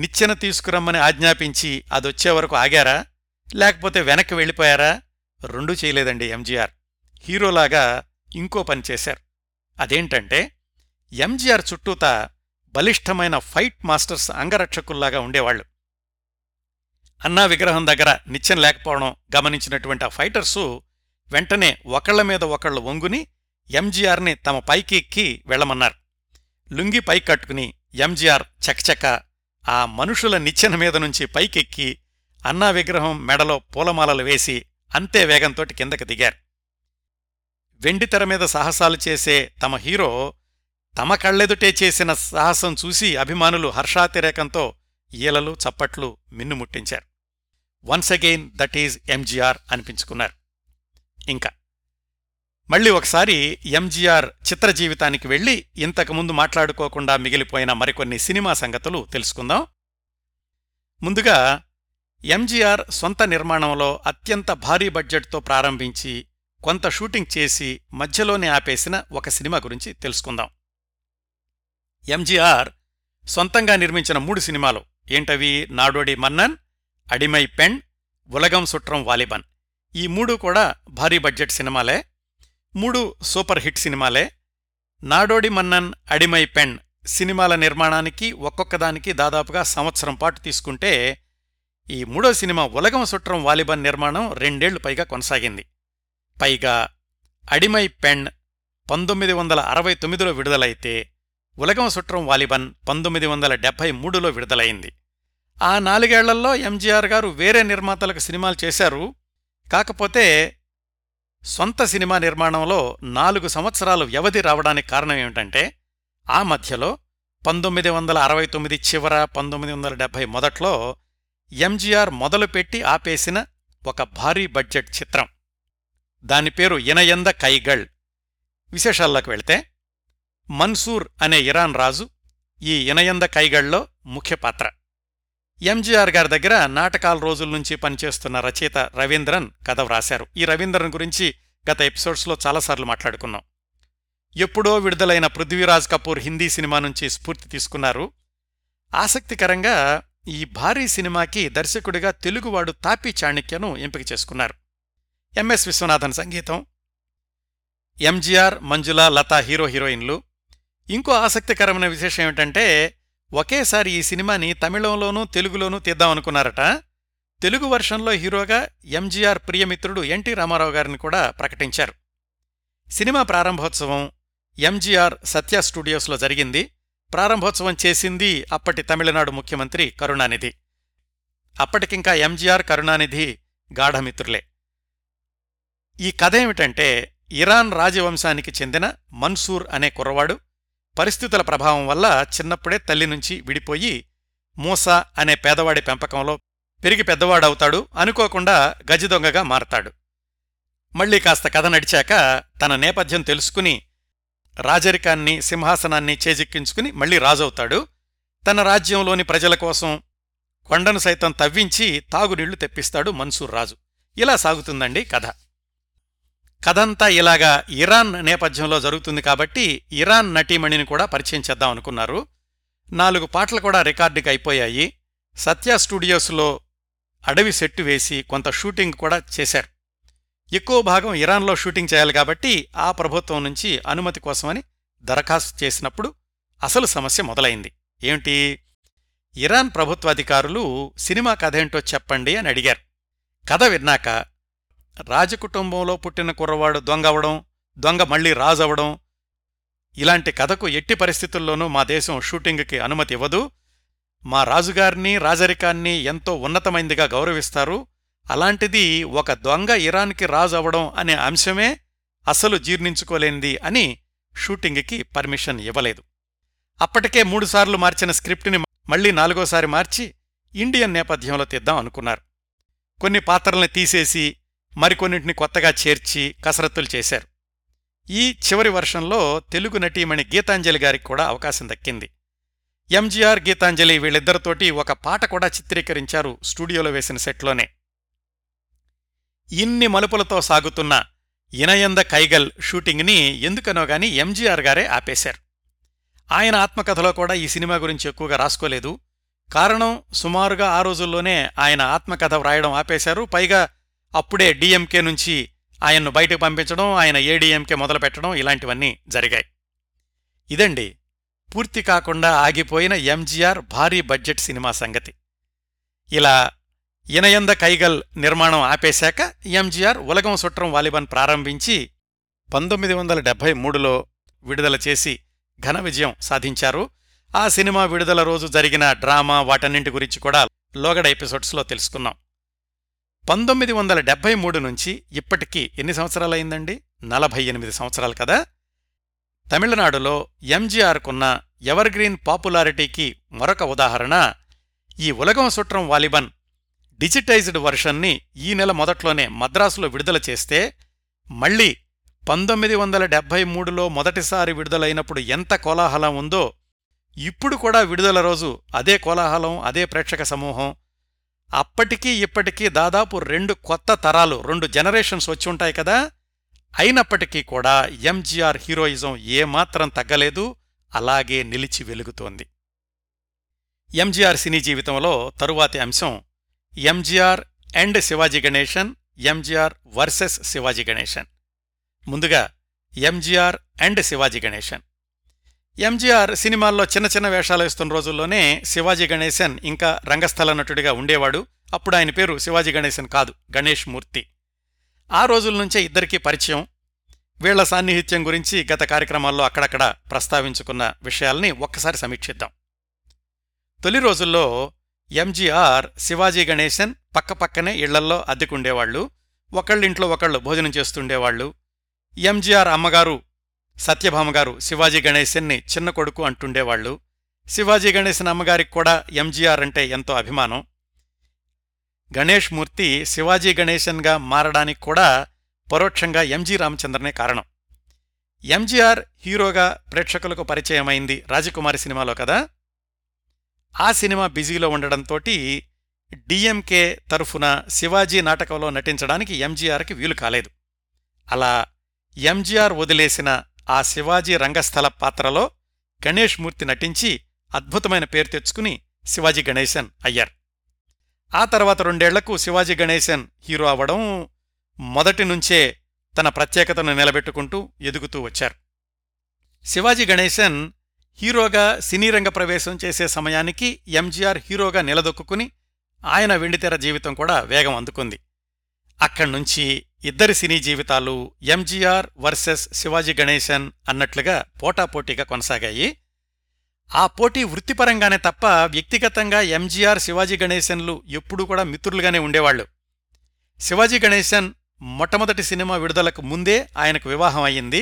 నిచ్చెన తీసుకురమ్మని ఆజ్ఞాపించి అదొచ్చే వరకు ఆగారా, లేకపోతే వెనక్కి వెళ్ళిపోయారా? రెండూ చేయలేదండి ఎంజీఆర్. హీరోలాగా ఇంకో పని చేశారు. అదేంటంటే, ఎంజీఆర్ చుట్టూతా బలిష్టమైన ఫైట్ మాస్టర్స్ అంగరక్షకుల్లాగా ఉండేవాళ్లు. అన్నా విగ్రహం దగ్గర నిచ్చెన లేకపోవడం గమనించినటువంటి ఆ ఫైటర్సు వెంటనే ఒకళ్ల మీద ఒకళ్ళు వంగుని ఎంజీఆర్ని తమ పైకి ఎక్కి వెళ్లమన్నారు. లుంగి పైకి కట్టుకుని ఎంజీఆర్ చకచక ఆ మనుషుల నిచ్చెన మీద నుంచి పైకెక్కి అన్నా విగ్రహం మెడలో పూలమాలలు వేసి అంతే వేగంతోటి కిందకి దిగారు. వెండితెర మీద సాహసాలు చేసే తమ హీరో తమ కళ్ళెదుటే చేసిన సాహసం చూసి అభిమానులు హర్షాతిరేకంతో ఈలలు, చప్పట్లు మిన్నుముట్టించారు. Once again that is MGR అనిపించుకున్నారు. ఇంకా మళ్లీ ఒకసారి ఎంజీఆర్ చిత్ర జీవితానికి వెళ్లి ఇంతకుముందు మాట్లాడుకోకుండా మిగిలిపోయిన మరికొన్ని సినిమా సంగతులు తెలుసుకుందాం. ముందుగా ఎంజీఆర్ సొంత నిర్మాణంలో అత్యంత భారీ బడ్జెట్తో ప్రారంభించి కొంత షూటింగ్ చేసి మధ్యలోనే ఆపేసిన ఒక సినిమా గురించి తెలుసుకుందాం. ఎంజీఆర్ సొంతంగా నిర్మించిన మూడు సినిమాలు ఏంటవి? నాడోడి మన్నన్, అడిమై పెణ్, ఉలగం సుట్రం వాలిబన్. ఈ మూడు కూడా భారీ బడ్జెట్ సినిమాలే, మూడు సూపర్ హిట్ సినిమాలే. నాడోడి మన్నన్, అడిమై పెణ్ సినిమాల నిర్మాణానికి ఒక్కొక్కదానికి దాదాపుగా సంవత్సరం పాటు తీసుకుంటే, ఈ మూడో సినిమా ఉలగం సుట్రం వాలిబన్ నిర్మాణం రెండేళ్లు పైగా కొనసాగింది. పైగా అడిమై పెణ్ పంతొమ్మిది వందల అరవై తొమ్మిదిలో విడుదలైతే, ఉలగం సుట్రం వాలిబన్ పంతొమ్మిది వందల డెబ్బై మూడులో విడుదలైంది. ఆ నాలుగేళ్లలో ఎంజీఆర్ గారు వేరే నిర్మాతలకు సినిమాలు చేశారు. కాకపోతే సొంత సినిమా నిర్మాణంలో నాలుగు సంవత్సరాలు వ్యవధి రావడానికి కారణం ఏమిటంటే, ఆ మధ్యలో పంతొమ్మిది వందల అరవై తొమ్మిది చివర పంతొమ్మిది వందల డెబ్బై మొదట్లో ఎంజీఆర్ మొదలుపెట్టి ఆపేసిన ఒక భారీ బడ్జెట్ చిత్రం. దాని పేరు ఇనయంద కైగళ్. విశేషాల్లోకి వెళితే, మన్సూర్ అనే ఇరాన్ రాజు ఈ ఇనయంద కైగళ్లో ముఖ్య పాత్ర. ఎంజీఆర్ గారి దగ్గర నాటకాల రోజుల నుంచి పనిచేస్తున్న రచయిత రవీంద్రన్ కథ వ్రాశారు. ఈ రవీంద్రన్ గురించి గత ఎపిసోడ్స్లో చాలాసార్లు మాట్లాడుకున్నాం. ఎప్పుడో విడుదలైన పృథ్వీరాజ్ కపూర్ హిందీ సినిమా నుంచి స్ఫూర్తి తీసుకున్నారు. ఆసక్తికరంగా ఈ భారీ సినిమాకి దర్శకుడిగా తెలుగువాడు తాపీ చాణక్యను ఎంపిక చేసుకున్నారు. ఎంఎస్ విశ్వనాథన్ సంగీతం. ఎంజీఆర్, మంజుల, లతా హీరో హీరోయిన్లు. ఇంకో ఆసక్తికరమైన విశేషం ఏమిటంటే, ఒకేసారి ఈ సినిమాని తమిళంలోనూ తెలుగులోనూ తీద్దామనుకున్నారట. తెలుగు వర్షన్లో హీరోగా ఎంజీఆర్ ప్రియమిత్రుడు ఎన్టీ రామారావు గారిని కూడా ప్రకటించారు. సినిమా ప్రారంభోత్సవం ఎంజీఆర్ సత్య స్టూడియోస్లో జరిగింది. ప్రారంభోత్సవం చేసింది అప్పటి తమిళనాడు ముఖ్యమంత్రి కరుణానిధి. అప్పటికింకా ఎంజీఆర్, కరుణానిధి గాఢమిత్రులే. ఈ కథ ఏమిటంటే, ఇరాన్ రాజవంశానికి చెందిన మన్సూర్ అనే కుర్రవాడు పరిస్థితుల ప్రభావం వల్ల చిన్నప్పుడే తల్లి నుంచి విడిపోయి మూసా అనే పేదవాడి పెంపకంలో పెరిగి పెద్దవాడవుతాడు. అనుకోకుండా గజిదొంగగా మారతాడు. మళ్లీ కాస్త కథ నడిచాక తన నేపథ్యం తెలుసుకుని రాజరికాన్ని, సింహాసనాన్ని చేజిక్కించుకుని మళ్లీ రాజవుతాడు. తన రాజ్యంలోని ప్రజల కోసం కొండను సైతం తవ్వించి తాగునీళ్లు తెప్పిస్తాడు మన్సూర్ రాజు. ఇలా సాగుతుందండి కథ. కథంతా ఇలాగా ఇరాన్ నేపథ్యంలో జరుగుతుంది కాబట్టి ఇరాన్ నటీమణిని కూడా పరిచయం చేద్దాం అనుకున్నారు. నాలుగు పాటలు కూడా రికార్డుకి అయిపోయాయి. సత్య స్టూడియోస్లో అడవి సెట్టు వేసి కొంత షూటింగ్ కూడా చేశారు. ఎక్కువ భాగం ఇరాన్లో షూటింగ్ చేయాలి కాబట్టి ఆ ప్రభుత్వం నుంచి అనుమతి కోసమని దరఖాస్తు చేసినప్పుడు అసలు సమస్య మొదలైంది. ఏమిటి? ఇరాన్ ప్రభుత్వాధికారులు సినిమా కథేంటో చెప్పండి అని అడిగారు. కథ విన్నాక రాజకుటుంబంలో పుట్టిన కుర్రవాడు దొంగవడం, దొంగ మళ్లీ రాజవడం, ఇలాంటి కథకు ఎట్టి పరిస్థితుల్లోనూ మా దేశం షూటింగ్కి అనుమతి ఇవ్వదు. మా రాజుగారిని, రాజరికాన్ని ఎంతో ఉన్నతమైందిగా గౌరవిస్తారు. అలాంటిది ఒక దొంగ ఇరాన్కి రాజు అవడం అనే అంశమే అసలు జీర్ణించుకోలేంది అని షూటింగ్కి పర్మిషన్ ఇవ్వలేదు. అప్పటికే మూడుసార్లు మార్చిన స్క్రిప్టుని మళ్లీ నాలుగోసారి మార్చి ఇండియన్ నేపథ్యంలో తీద్దాం అనుకున్నారు. కొన్ని పాత్రల్ని తీసేసి మరికొన్నింటిని కొత్తగా చేర్చి కసరత్తులు చేశారు. ఈ చివరి వర్షంలో తెలుగు నటీమణి గీతాంజలి గారికి కూడా అవకాశం దక్కింది. ఎంజీఆర్, గీతాంజలి వీళ్ళిద్దరితోటి ఒక పాట కూడా చిత్రీకరించారు స్టూడియోలో వేసిన సెట్లోనే. ఇన్ని మలుపులతో సాగుతున్న ఇనయంద కైగల్ షూటింగ్ని ఎందుకనోగాని ఎంజీఆర్ గారే ఆపేశారు. ఆయన ఆత్మకథలో కూడా ఈ సినిమా గురించి ఎక్కువగా రాసుకోలేదు. కారణం, సుమారుగా ఆ రోజుల్లోనే ఆయన ఆత్మకథ వ్రాయడం ఆపేశారు. పైగా అప్పుడే డీఎంకే నుంచి ఆయన్ను బయటకు పంపించడం, ఆయన ఏడీఎంకే మొదలుపెట్టడం, ఇలాంటివన్నీ జరిగాయి. ఇదండి పూర్తి కాకుండా ఆగిపోయిన ఎంజీఆర్ భారీ బడ్జెట్ సినిమా సంగతి. ఇలా ఇనయంద కైగల్ నిర్మాణం ఆపేశాక ఎంజీఆర్ ఉలగం సుట్రం వాలిబన్ ప్రారంభించి పంతొమ్మిది వందల డెబ్బై మూడులో విడుదల చేసి ఘన విజయం సాధించారు. ఆ సినిమా విడుదల రోజు జరిగిన డ్రామా, వాటన్నింటి గురించి కూడా లోగడ ఎపిసోడ్స్లో తెలుసుకున్నాం. పంతొమ్మిది వందల డెబ్బై మూడు నుంచి ఇప్పటికీ ఎన్ని సంవత్సరాలైందండి? నలభై ఎనిమిది సంవత్సరాలు కదా. తమిళనాడులో ఎంజీఆర్కున్న ఎవర్గ్రీన్ పాపులారిటీకి మరొక ఉదాహరణ ఈ ఉలగం సుట్రం వాలిబన్ డిజిటైజ్డ్ వర్షన్ని ఈ నెల మొదట్లోనే మద్రాసులో విడుదల చేస్తే, మళ్లీ పంతొమ్మిది వందల డెబ్బై మూడులో మొదటిసారి విడుదలైనప్పుడు ఎంత కోలాహలం ఉందో ఇప్పుడు కూడా విడుదల రోజు అదే కోలాహలం, అదే ప్రేక్షక సమూహం. అప్పటికీ ఇప్పటికీ దాదాపు రెండు కొత్త తరాలు, రెండు జనరేషన్స్ వచ్చి ఉంటాయి కదా. అయినప్పటికీ కూడా ఎంజీఆర్ హీరోయిజం ఏమాత్రం తగ్గలేదు, అలాగే నిలిచి వెలుగుతోంది. ఎంజీఆర్ సినీ జీవితంలో తరువాతి అంశం ఎంజీఆర్ అండ్ శివాజీ గణేశన్, ఎంజీఆర్ వర్సెస్ శివాజీ గణేశన్. ముందుగా ఎంజీఆర్ అండ్ శివాజీ గణేశన్. ఎంజీఆర్ సినిమాల్లో చిన్న చిన్న వేషాలు వేస్తున్న రోజుల్లోనే శివాజీ గణేశన్ ఇంకా రంగస్థల నటుడిగా ఉండేవాడు. అప్పుడు ఆయన పేరు శివాజీ గణేశన్ కాదు, గణేష్ మూర్తి. ఆ రోజుల నుంచే ఇద్దరికీ పరిచయం. వీళ్ల సాన్నిహిత్యం గురించి గత కార్యక్రమాల్లో అక్కడక్కడ ప్రస్తావించుకున్న విషయాల్ని ఒక్కసారి సమీక్షిద్దాం. తొలి రోజుల్లో ఎంజీఆర్, శివాజీ గణేశన్ పక్కపక్కనే ఇళ్లల్లో అద్దెకుండేవాళ్లు. ఒకళ్ళింట్లో ఒకళ్ళు భోజనం చేస్తుండేవాళ్లు. ఎంజీఆర్ అమ్మగారు సత్యభామగారు శివాజీ గణేశన్ని చిన్న కొడుకు అంటుండేవాళ్లు. శివాజీ గణేశన్ అమ్మగారికి కూడా ఎంజీఆర్ అంటే ఎంతో అభిమానం. గణేష్ మూర్తి శివాజీ గణేశన్గా మారడానికి కూడా పరోక్షంగా ఎంజీ రామచంద్రనే కారణం. ఎంజీఆర్ హీరోగా ప్రేక్షకులకు పరిచయమైంది రాజకుమారి సినిమాలో కదా. ఆ సినిమా బిజీలో ఉండడంతో డిఎంకే తరఫున శివాజీ నాటకంలో నటించడానికి ఎంజీఆర్కి వీలు కాలేదు. అలా ఎంజీఆర్ వదిలేసిన ఆ శివాజీ రంగస్థల పాత్రలో గణేష్ మూర్తి నటించి అద్భుతమైన పేరు తెచ్చుకుని శివాజీ గణేశన్ అయ్యారు. ఆ తర్వాత రెండేళ్లకు శివాజీ గణేశన్ హీరో అవ్వడం, మొదటి నుంచే తన ప్రత్యేకతను నిలబెట్టుకుంటూ ఎదుగుతూ వచ్చారు. శివాజీ గణేశన్ హీరోగా సినీరంగ ప్రవేశం చేసే సమయానికి ఎంజీఆర్ హీరోగా నిలదొక్కుని ఆయన వెండితెర జీవితం కూడా వేగం అందుకుంది. అక్కడ్నుంచి ఇద్దరి సినీ జీవితాలు ఎంజీఆర్ వర్సెస్ శివాజీ గణేశన్ అన్నట్లుగా పోటాపోటీగా కొనసాగాయి. ఆ పోటీ వృత్తిపరంగానే తప్ప వ్యక్తిగతంగా ఎంజీఆర్, శివాజీ గణేశన్లు ఎప్పుడూ కూడా మిత్రులుగానే ఉండేవాళ్లు. శివాజీ గణేశన్ మొట్టమొదటి సినిమా విడుదలకు ముందే ఆయనకు వివాహం అయ్యింది.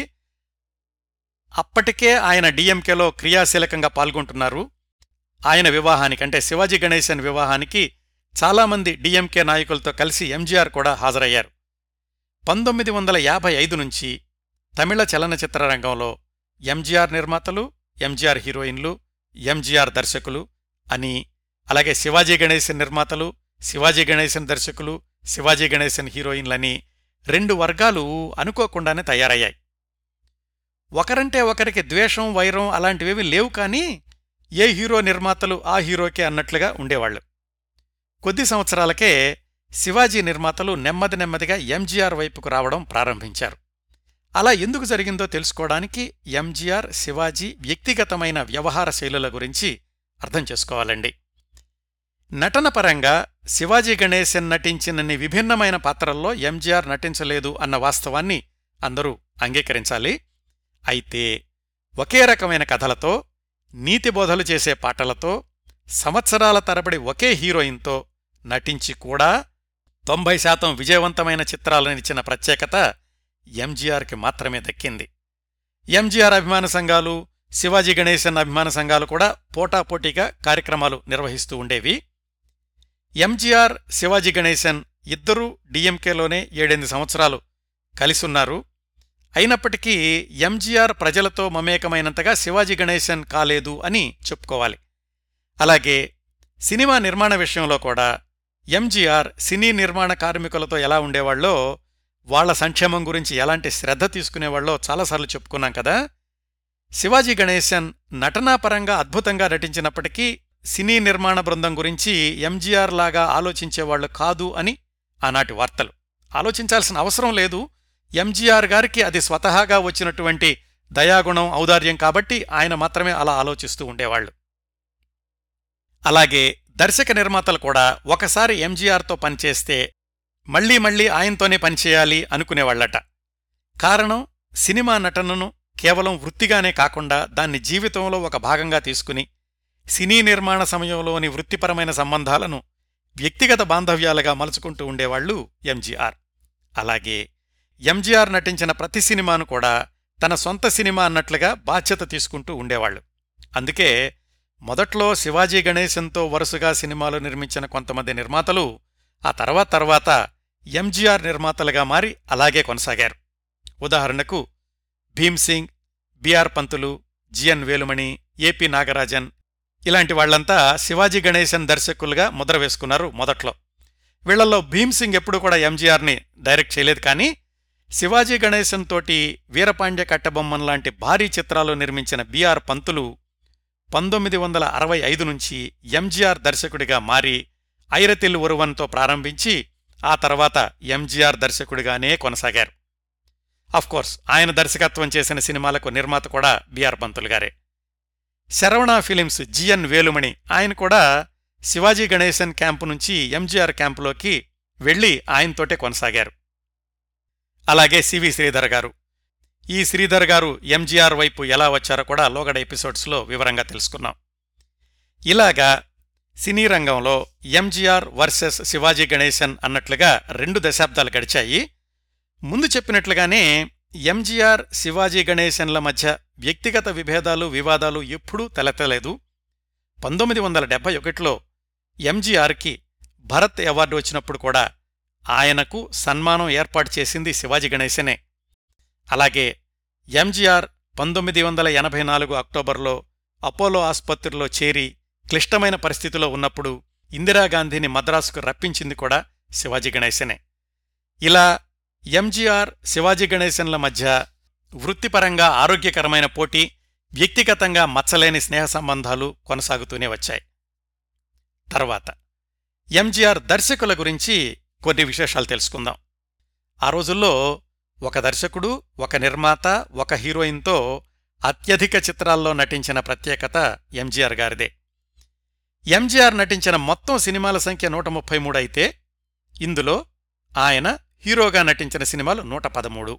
అప్పటికే ఆయన డిఎంకేలో క్రియాశీలకంగా పాల్గొంటున్నారు. ఆయన వివాహానికంటే శివాజీ గణేశన్ వివాహానికి చాలామంది డిఎంకే నాయకులతో కలిసి ఎంజీఆర్ కూడా హాజరయ్యారు. పంతొమ్మిది వందల యాభై ఐదు నుంచి తమిళ చలనచిత్ర రంగంలో ఎంజీఆర్ నిర్మాతలు, ఎంజీఆర్ హీరోయిన్లు, ఎంజీఆర్ దర్శకులు అని, అలాగే శివాజీ గణేశన్ నిర్మాతలు, శివాజీ గణేశన్ దర్శకులు, శివాజీ గణేశన్ హీరోయిన్లని రెండు వర్గాలు అనుకోకుండానే తయారయ్యాయి. ఒకరంటే ఒకరికి ద్వేషం, వైరం అలాంటివేవి లేవు, కానీ ఏ హీరో నిర్మాతలు ఆ హీరోకే అన్నట్లుగా ఉండేవాళ్లు. కొద్ది సంవత్సరాలకే శివాజీ నిర్మాతలు నెమ్మది నెమ్మదిగా ఎంజీఆర్ వైపుకు రావడం ప్రారంభించారు. అలా ఎందుకు జరిగిందో తెలుసుకోవడానికి ఎంజీఆర్, శివాజీ వ్యక్తిగతమైన వ్యవహార శైలుల గురించి అర్థం చేసుకోవాలండి. నటనపరంగా శివాజీ గణేశన్ నటించినన్ని విభిన్నమైన పాత్రల్లో ఎంజీఆర్ నటించలేదు అన్న వాస్తవాన్ని అందరూ అంగీకరించాలి. అయితే ఒకే రకమైన కథలతో, నీతిబోధలు చేసే పాటలతో, సంవత్సరాల తరబడి ఒకే హీరోయిన్తో నటించి కూడా తొంభై శాతం విజయవంతమైన చిత్రాలనిచ్చిన ప్రత్యేకత ఎంజీఆర్కి మాత్రమే దక్కింది. ఎంజీఆర్ అభిమాన సంఘాలు, శివాజీ గణేశన్ అభిమాన సంఘాలు కూడా పోటాపోటీగా కార్యక్రమాలు నిర్వహిస్తూ ఉండేవి. ఎంజీఆర్, శివాజీ గణేశన్ ఇద్దరూ డిఎంకేలోనే ఏడెనిమిది సంవత్సరాలు కలిసున్నారు. అయినప్పటికీ ఎంజీఆర్ ప్రజలతో మమేకమైనంతగా శివాజీ గణేశన్ కాలేదు అని చెప్పుకోవాలి. అలాగే సినిమా నిర్మాణ విషయంలో కూడా ఎంజీఆర్ సినీ నిర్మాణ కార్మికులతో ఎలా ఉండేవాళ్ళో, వాళ్ల సంక్షేమం గురించి ఎలాంటి శ్రద్ధ తీసుకునేవాళ్ళో చాలాసార్లు చెప్పుకున్నాం కదా. శివాజీ గణేశన్ నటనాపరంగా అద్భుతంగా నటించినప్పటికీ సినీ నిర్మాణ బృందం గురించి ఎంజీఆర్ లాగా ఆలోచించేవాళ్లు కాదు అని ఆనాటి వార్తలు. ఆలోచించాల్సిన అవసరం లేదు, ఎంజీఆర్ గారికి అది స్వతహాగా వచ్చినటువంటి దయాగుణం, ఔదార్యం కాబట్టి ఆయన మాత్రమే అలా ఆలోచిస్తూ ఉండేవాళ్లు. అలాగే దర్శక నిర్మాతలు కూడా ఒకసారి ఎంజీఆర్తో పనిచేస్తే మళ్లీ మళ్లీ ఆయనతోనే పనిచేయాలి అనుకునేవాళ్లట. కారణం, సినిమా నటనను కేవలం వృత్తిగానే కాకుండా దాన్ని జీవితంలో ఒక భాగంగా తీసుకుని సినీ నిర్మాణ సమయంలోని వృత్తిపరమైన సంబంధాలను వ్యక్తిగత బాంధవ్యాలుగా మలుచుకుంటూ ఉండేవాళ్లు ఎంజీఆర్. అలాగే ఎంజీఆర్ నటించిన ప్రతి సినిమాను కూడా తన సొంత సినిమా అన్నట్లుగా బాధ్యత తీసుకుంటూ ఉండేవాళ్లు. అందుకే మొదట్లో శివాజీ గణేశన్తో వరుసగా సినిమాలు నిర్మించిన కొంతమంది నిర్మాతలు ఆ తర్వాత తర్వాత ఎంజీఆర్ నిర్మాతలుగా మారి అలాగే కొనసాగారు. ఉదాహరణకు Bhimsingh, BR Panthulu, GN Velumani, AP Nagarajan ఇలాంటి వాళ్లంతా శివాజీ గణేశన్ దర్శకులుగా ముద్ర వేసుకున్నారు మొదట్లో. వీళ్లలో భీమ్సింగ్ ఎప్పుడూ కూడా ఎంజీఆర్ని డైరెక్ట్ చేయలేదు, కానీ శివాజీ గణేశన్ తోటి వీరపాండ్య కట్టబొమ్మన్ లాంటి భారీ చిత్రాలు నిర్మించిన బిఆర్ పంతులు పంతొమ్మిది వందల అరవై ఐదు నుంచి ఎంజీఆర్ దర్శకుడిగా మారి ఐరతిల్ ఒరువన్తో ప్రారంభించి ఆ తర్వాత ఎంజీఆర్ దర్శకుడిగానే కొనసాగారు. అఫ్కోర్స్ ఆయన దర్శకత్వం చేసిన సినిమాలకు నిర్మాత కూడా బిఆర్ పంతులు గారే. శరవణ ఫిలిమ్స్ జిఎన్ వేలుమణి ఆయన కూడా శివాజీ గణేశన్ క్యాంపు నుంచి ఎంజీఆర్ క్యాంపులోకి వెళ్లి ఆయనతోటే కొనసాగారు. అలాగే సివి శ్రీధర్ గారు. ఈ శ్రీధర్ గారు ఎంజీఆర్ వైపు ఎలా వచ్చారో కూడా లోగడ ఎపిసోడ్స్లో వివరంగా తెలుసుకున్నాం. ఇలాగా సినీ రంగంలో ఎంజీఆర్ వర్సెస్ శివాజీ గణేశన్ అన్నట్లుగా రెండు దశాబ్దాలు గడిచాయి. ముందు చెప్పినట్లుగానే ఎంజీఆర్ శివాజీ గణేశన్ల మధ్య వ్యక్తిగత విభేదాలు వివాదాలు ఎప్పుడూ తలెత్తలేదు. పంతొమ్మిది వందల డెబ్బై ఒకటిలో ఎంజీఆర్కి భరత్ అవార్డు వచ్చినప్పుడు కూడా ఆయనకు సన్మానం ఏర్పాటు చేసింది శివాజీ గణేశనే. అలాగే ఎంజీఆర్ పంతొమ్మిది వందల ఎనభై నాలుగు అక్టోబర్లో అపోలో ఆసుపత్రిలో చేరి క్లిష్టమైన పరిస్థితిలో ఉన్నప్పుడు ఇందిరాగాంధీని మద్రాసుకు రప్పించింది కూడా శివాజీ గణేశనే. ఇలా ఎంజీఆర్ శివాజీ గణేశన్ల మధ్య వృత్తిపరంగా ఆరోగ్యకరమైన పోటీ, వ్యక్తిగతంగా మచ్చలేని స్నేహ సంబంధాలు కొనసాగుతూనే వచ్చాయి. తర్వాత ఎంజీఆర్ దర్శకుల గురించి కొన్ని విశేషాలు తెలుసుకుందాం. ఆ రోజుల్లో ఒక దర్శకుడు, ఒక నిర్మాత, ఒక హీరోయిన్తో అత్యధిక చిత్రాల్లో నటించిన ప్రత్యేకత ఎంజీఆర్ గారిదే. ఎంజీఆర్ నటించిన మొత్తం సినిమాల సంఖ్య నూట ముప్పై మూడు అయితే ఇందులో ఆయన హీరోగా నటించిన సినిమాలు నూట పదమూడు.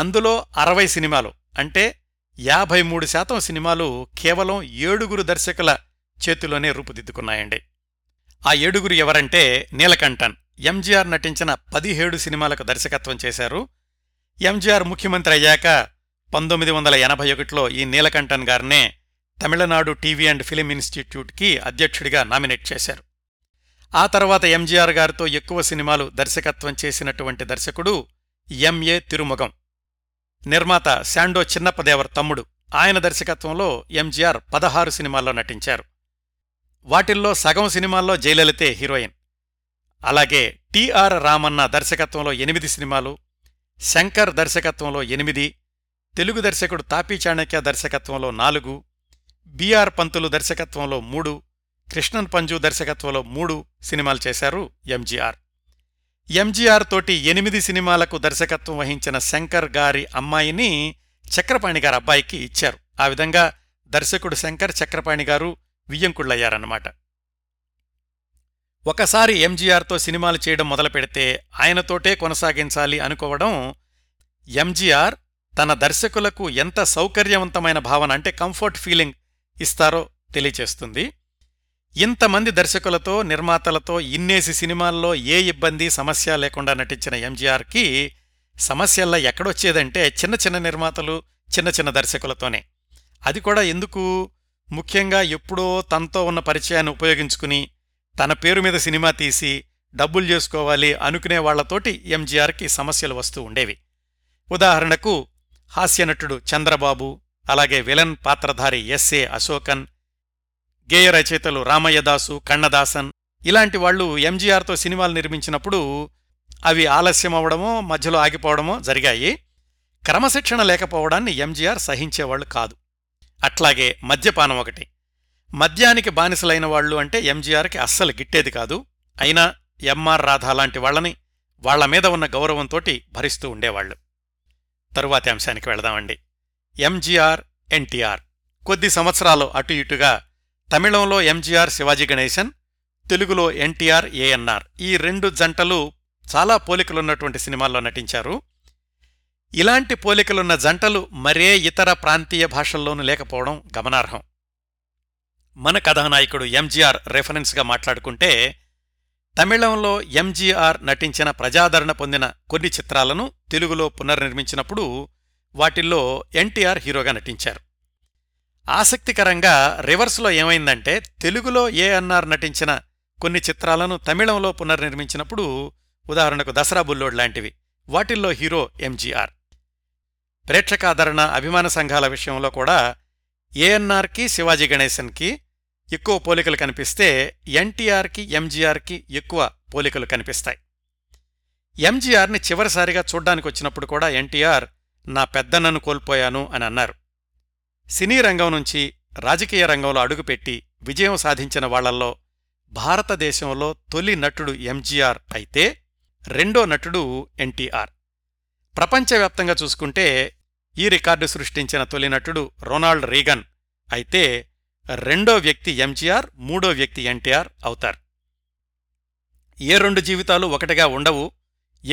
అందులో అరవై సినిమాలు అంటే యాభై మూడు శాతం సినిమాలు కేవలం ఏడుగురు దర్శకుల చేతిలోనే రూపుదిద్దుకున్నాయండి. ఆ ఏడుగురు ఎవరంటే నీలకంఠన్ ఎంజీఆర్ నటించిన పదిహేడు సినిమాలకు దర్శకత్వం చేశారు. ఎంజీఆర్ ముఖ్యమంత్రి అయ్యాక పంతొమ్మిది వందల ఎనభై ఒకటిలో ఈ నీలకంఠన్ గారినే తమిళనాడు టీవీ అండ్ ఫిలిం ఇన్స్టిట్యూట్కి అధ్యక్షుడిగా నామినేట్ చేశారు. ఆ తర్వాత ఎంజీఆర్ గారితో ఎక్కువ సినిమాలు దర్శకత్వం చేసినటువంటి దర్శకుడు ఎంఏ తిరుముగం. నిర్మాత శాండో చిన్నప్పదేవర్ తమ్ముడు. ఆయన దర్శకత్వంలో ఎంజీఆర్ పదహారు సినిమాల్లో నటించారు. వాటిల్లో సగం సినిమాల్లో జయలలితే హీరోయిన్. అలాగే టిఆర్ రామన్న దర్శకత్వంలో ఎనిమిది సినిమాలు, శంకర్ దర్శకత్వంలో ఎనిమిది, తెలుగు దర్శకుడు తాపీ చాణక్య దర్శకత్వంలో నాలుగు, బిఆర్ పంతులు దర్శకత్వంలో మూడు, కృష్ణన్ పంజు దర్శకత్వంలో మూడు సినిమాలు చేశారు ఎంజీఆర్. ఎంజీఆర్ తోటి ఎనిమిది సినిమాలకు దర్శకత్వం వహించిన శంకర్ గారి అమ్మాయిని చక్రపాణి గారి అబ్బాయికి ఇచ్చారు. ఆ విధంగా దర్శకుడు శంకర్, చక్రపాణి గారు వియ్యంకుళ్ళయ్యారన్నమాట. ఒకసారి ఎంజీఆర్తో సినిమాలు చేయడం మొదలు పెడితే ఆయనతోటే కొనసాగించాలి అనుకోవడం ఎంజీఆర్ తన దర్శకులకు ఎంత సౌకర్యవంతమైన భావన అంటే కంఫర్ట్ ఫీలింగ్ ఇస్తారో తెలియచేస్తుంది. ఇంతమంది దర్శకులతో నిర్మాతలతో ఇన్నేసి సినిమాల్లో ఏ ఇబ్బంది సమస్య లేకుండా నటించిన ఎంజీఆర్కి సమస్యల్లా ఎక్కడొచ్చేదంటే చిన్న చిన్న నిర్మాతలు, చిన్న చిన్న దర్శకులతోనే. అది కూడా ఎందుకు, ముఖ్యంగా ఎప్పుడో తనతో ఉన్న పరిచయాన్ని ఉపయోగించుకుని తన పేరు మీద సినిమా తీసి డబ్బులు చేసుకోవాలి అనుకునే వాళ్లతోటి ఎంజీఆర్కి సమస్యలు వస్తూ ఉండేవి. ఉదాహరణకు హాస్యనటుడు చంద్రబాబు, అలాగే విలన్ పాత్రధారి ఎస్ఏ అశోకన్, గేయ రచయితలు రామయ్యదాసు, కన్నదాసన్ ఇలాంటి వాళ్లు ఎంజీఆర్తో సినిమాలు నిర్మించినప్పుడు అవి ఆలస్యమవడమో మధ్యలో ఆగిపోవడమో జరిగాయి. క్రమశిక్షణ లేకపోవడాన్ని ఎంజీఆర్ సహించేవాళ్లు కాదు. అట్లాగే మద్యపానం ఒకటి. మద్యానికి బానిసలైన వాళ్లు అంటే ఎంజీఆర్కి అస్సలు గిట్టేది కాదు. అయినా ఎంఆర్ రాధా లాంటి వాళ్లని వాళ్ల మీద ఉన్న గౌరవంతోటి భరిస్తూ ఉండేవాళ్లు. తరువాతి అంశానికి వెళదామండి. ఎంజీఆర్ ఎన్టీఆర్ కొద్ది సంవత్సరాలు అటు ఇటుగా తమిళంలో ఎంజీఆర్ శివాజీ గణేశన్, తెలుగులో ఎన్టీఆర్ ఏఎన్ఆర్ ఈ రెండు జంటలు చాలా పోలికలున్నటువంటి సినిమాల్లో నటించారు. ఇలాంటి పోలికలున్న జంటలు మరే ఇతర ప్రాంతీయ భాషల్లోనూ లేకపోవడం గమనార్హం. మన కథానాయకుడు ఎంజీఆర్ రెఫరెన్స్గా మాట్లాడుకుంటే తమిళంలో ఎంజీఆర్ నటించిన ప్రజాదరణ పొందిన కొన్ని చిత్రాలను తెలుగులో పునర్నిర్మించినప్పుడు వాటిల్లో ఎన్టీఆర్ హీరోగా నటించారు. ఆసక్తికరంగా రివర్స్లో ఏమైందంటే తెలుగులో ఏఎన్ఆర్ నటించిన కొన్ని చిత్రాలను తమిళంలో పునర్నిర్మించినప్పుడు, ఉదాహరణకు దసరా బుల్లోడ్ లాంటివి, వాటిల్లో హీరో ఎంజీఆర్. ప్రేక్షకాదరణ, అభిమాన సంఘాల విషయంలో కూడా ఏఎన్ఆర్కి శివాజీ గణేశన్కి ఎక్కువ పోలికలు కనిపిస్తే ఎన్టీఆర్కి ఎంజీఆర్కి ఎక్కువ పోలికలు కనిపిస్తాయి. ఎంజీఆర్ని చివరిసారిగా చూడ్డానికి వచ్చినప్పుడు కూడా ఎన్టీఆర్ నా పెద్దన్నను కోల్పోయాను అని అన్నారు. సినీ రంగం నుంచి రాజకీయ రంగంలో అడుగుపెట్టి విజయం సాధించిన వాళ్లల్లో భారతదేశంలో తొలి నటుడు ఎంజీఆర్ అయితే రెండో నటుడు ఎన్టీఆర్. ప్రపంచవ్యాప్తంగా చూసుకుంటే ఈ రికార్డు సృష్టించిన తొలి నటుడు రొనాల్డ్ రీగన్ అయితే రెండో వ్యక్తి ఎంజీఆర్, మూడో వ్యక్తి ఎన్టీఆర్ అవుతారు. ఏ రెండు జీవితాలు ఒకటిగా ఉండవు,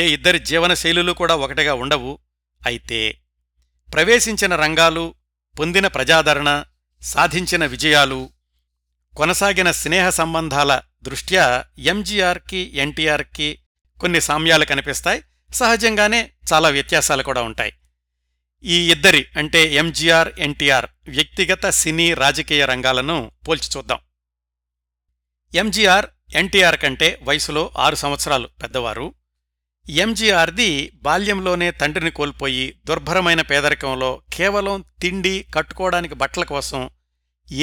ఏ ఇద్దరి జీవనశైలులు కూడా ఒకటిగా ఉండవు. అయితే ప్రవేశించిన రంగాలు, పొందిన ప్రజాదరణ, సాధించిన విజయాలు, కొనసాగిన స్నేహ సంబంధాల దృష్ట్యా ఎంజీఆర్కి ఎన్టీఆర్కి కొన్ని సామ్యాలు కనిపిస్తాయి. సహజంగానే చాలా వ్యత్యాసాలు కూడా ఉంటాయి. ఈ ఇద్దరి అంటే ఎంజీఆర్ ఎన్టీఆర్ వ్యక్తిగత సినీ రాజకీయ రంగాలను పోల్చి చూద్దాం. ఎంజీఆర్ ఎన్టీఆర్ కంటే వయసులో ఆరు సంవత్సరాలు పెద్దవారు. ఎంజీఆర్ది బాల్యంలోనే తండ్రిని కోల్పోయి దుర్భరమైన పేదరికంలో కేవలం తిండి కట్టుకోవడానికి బట్టల కోసం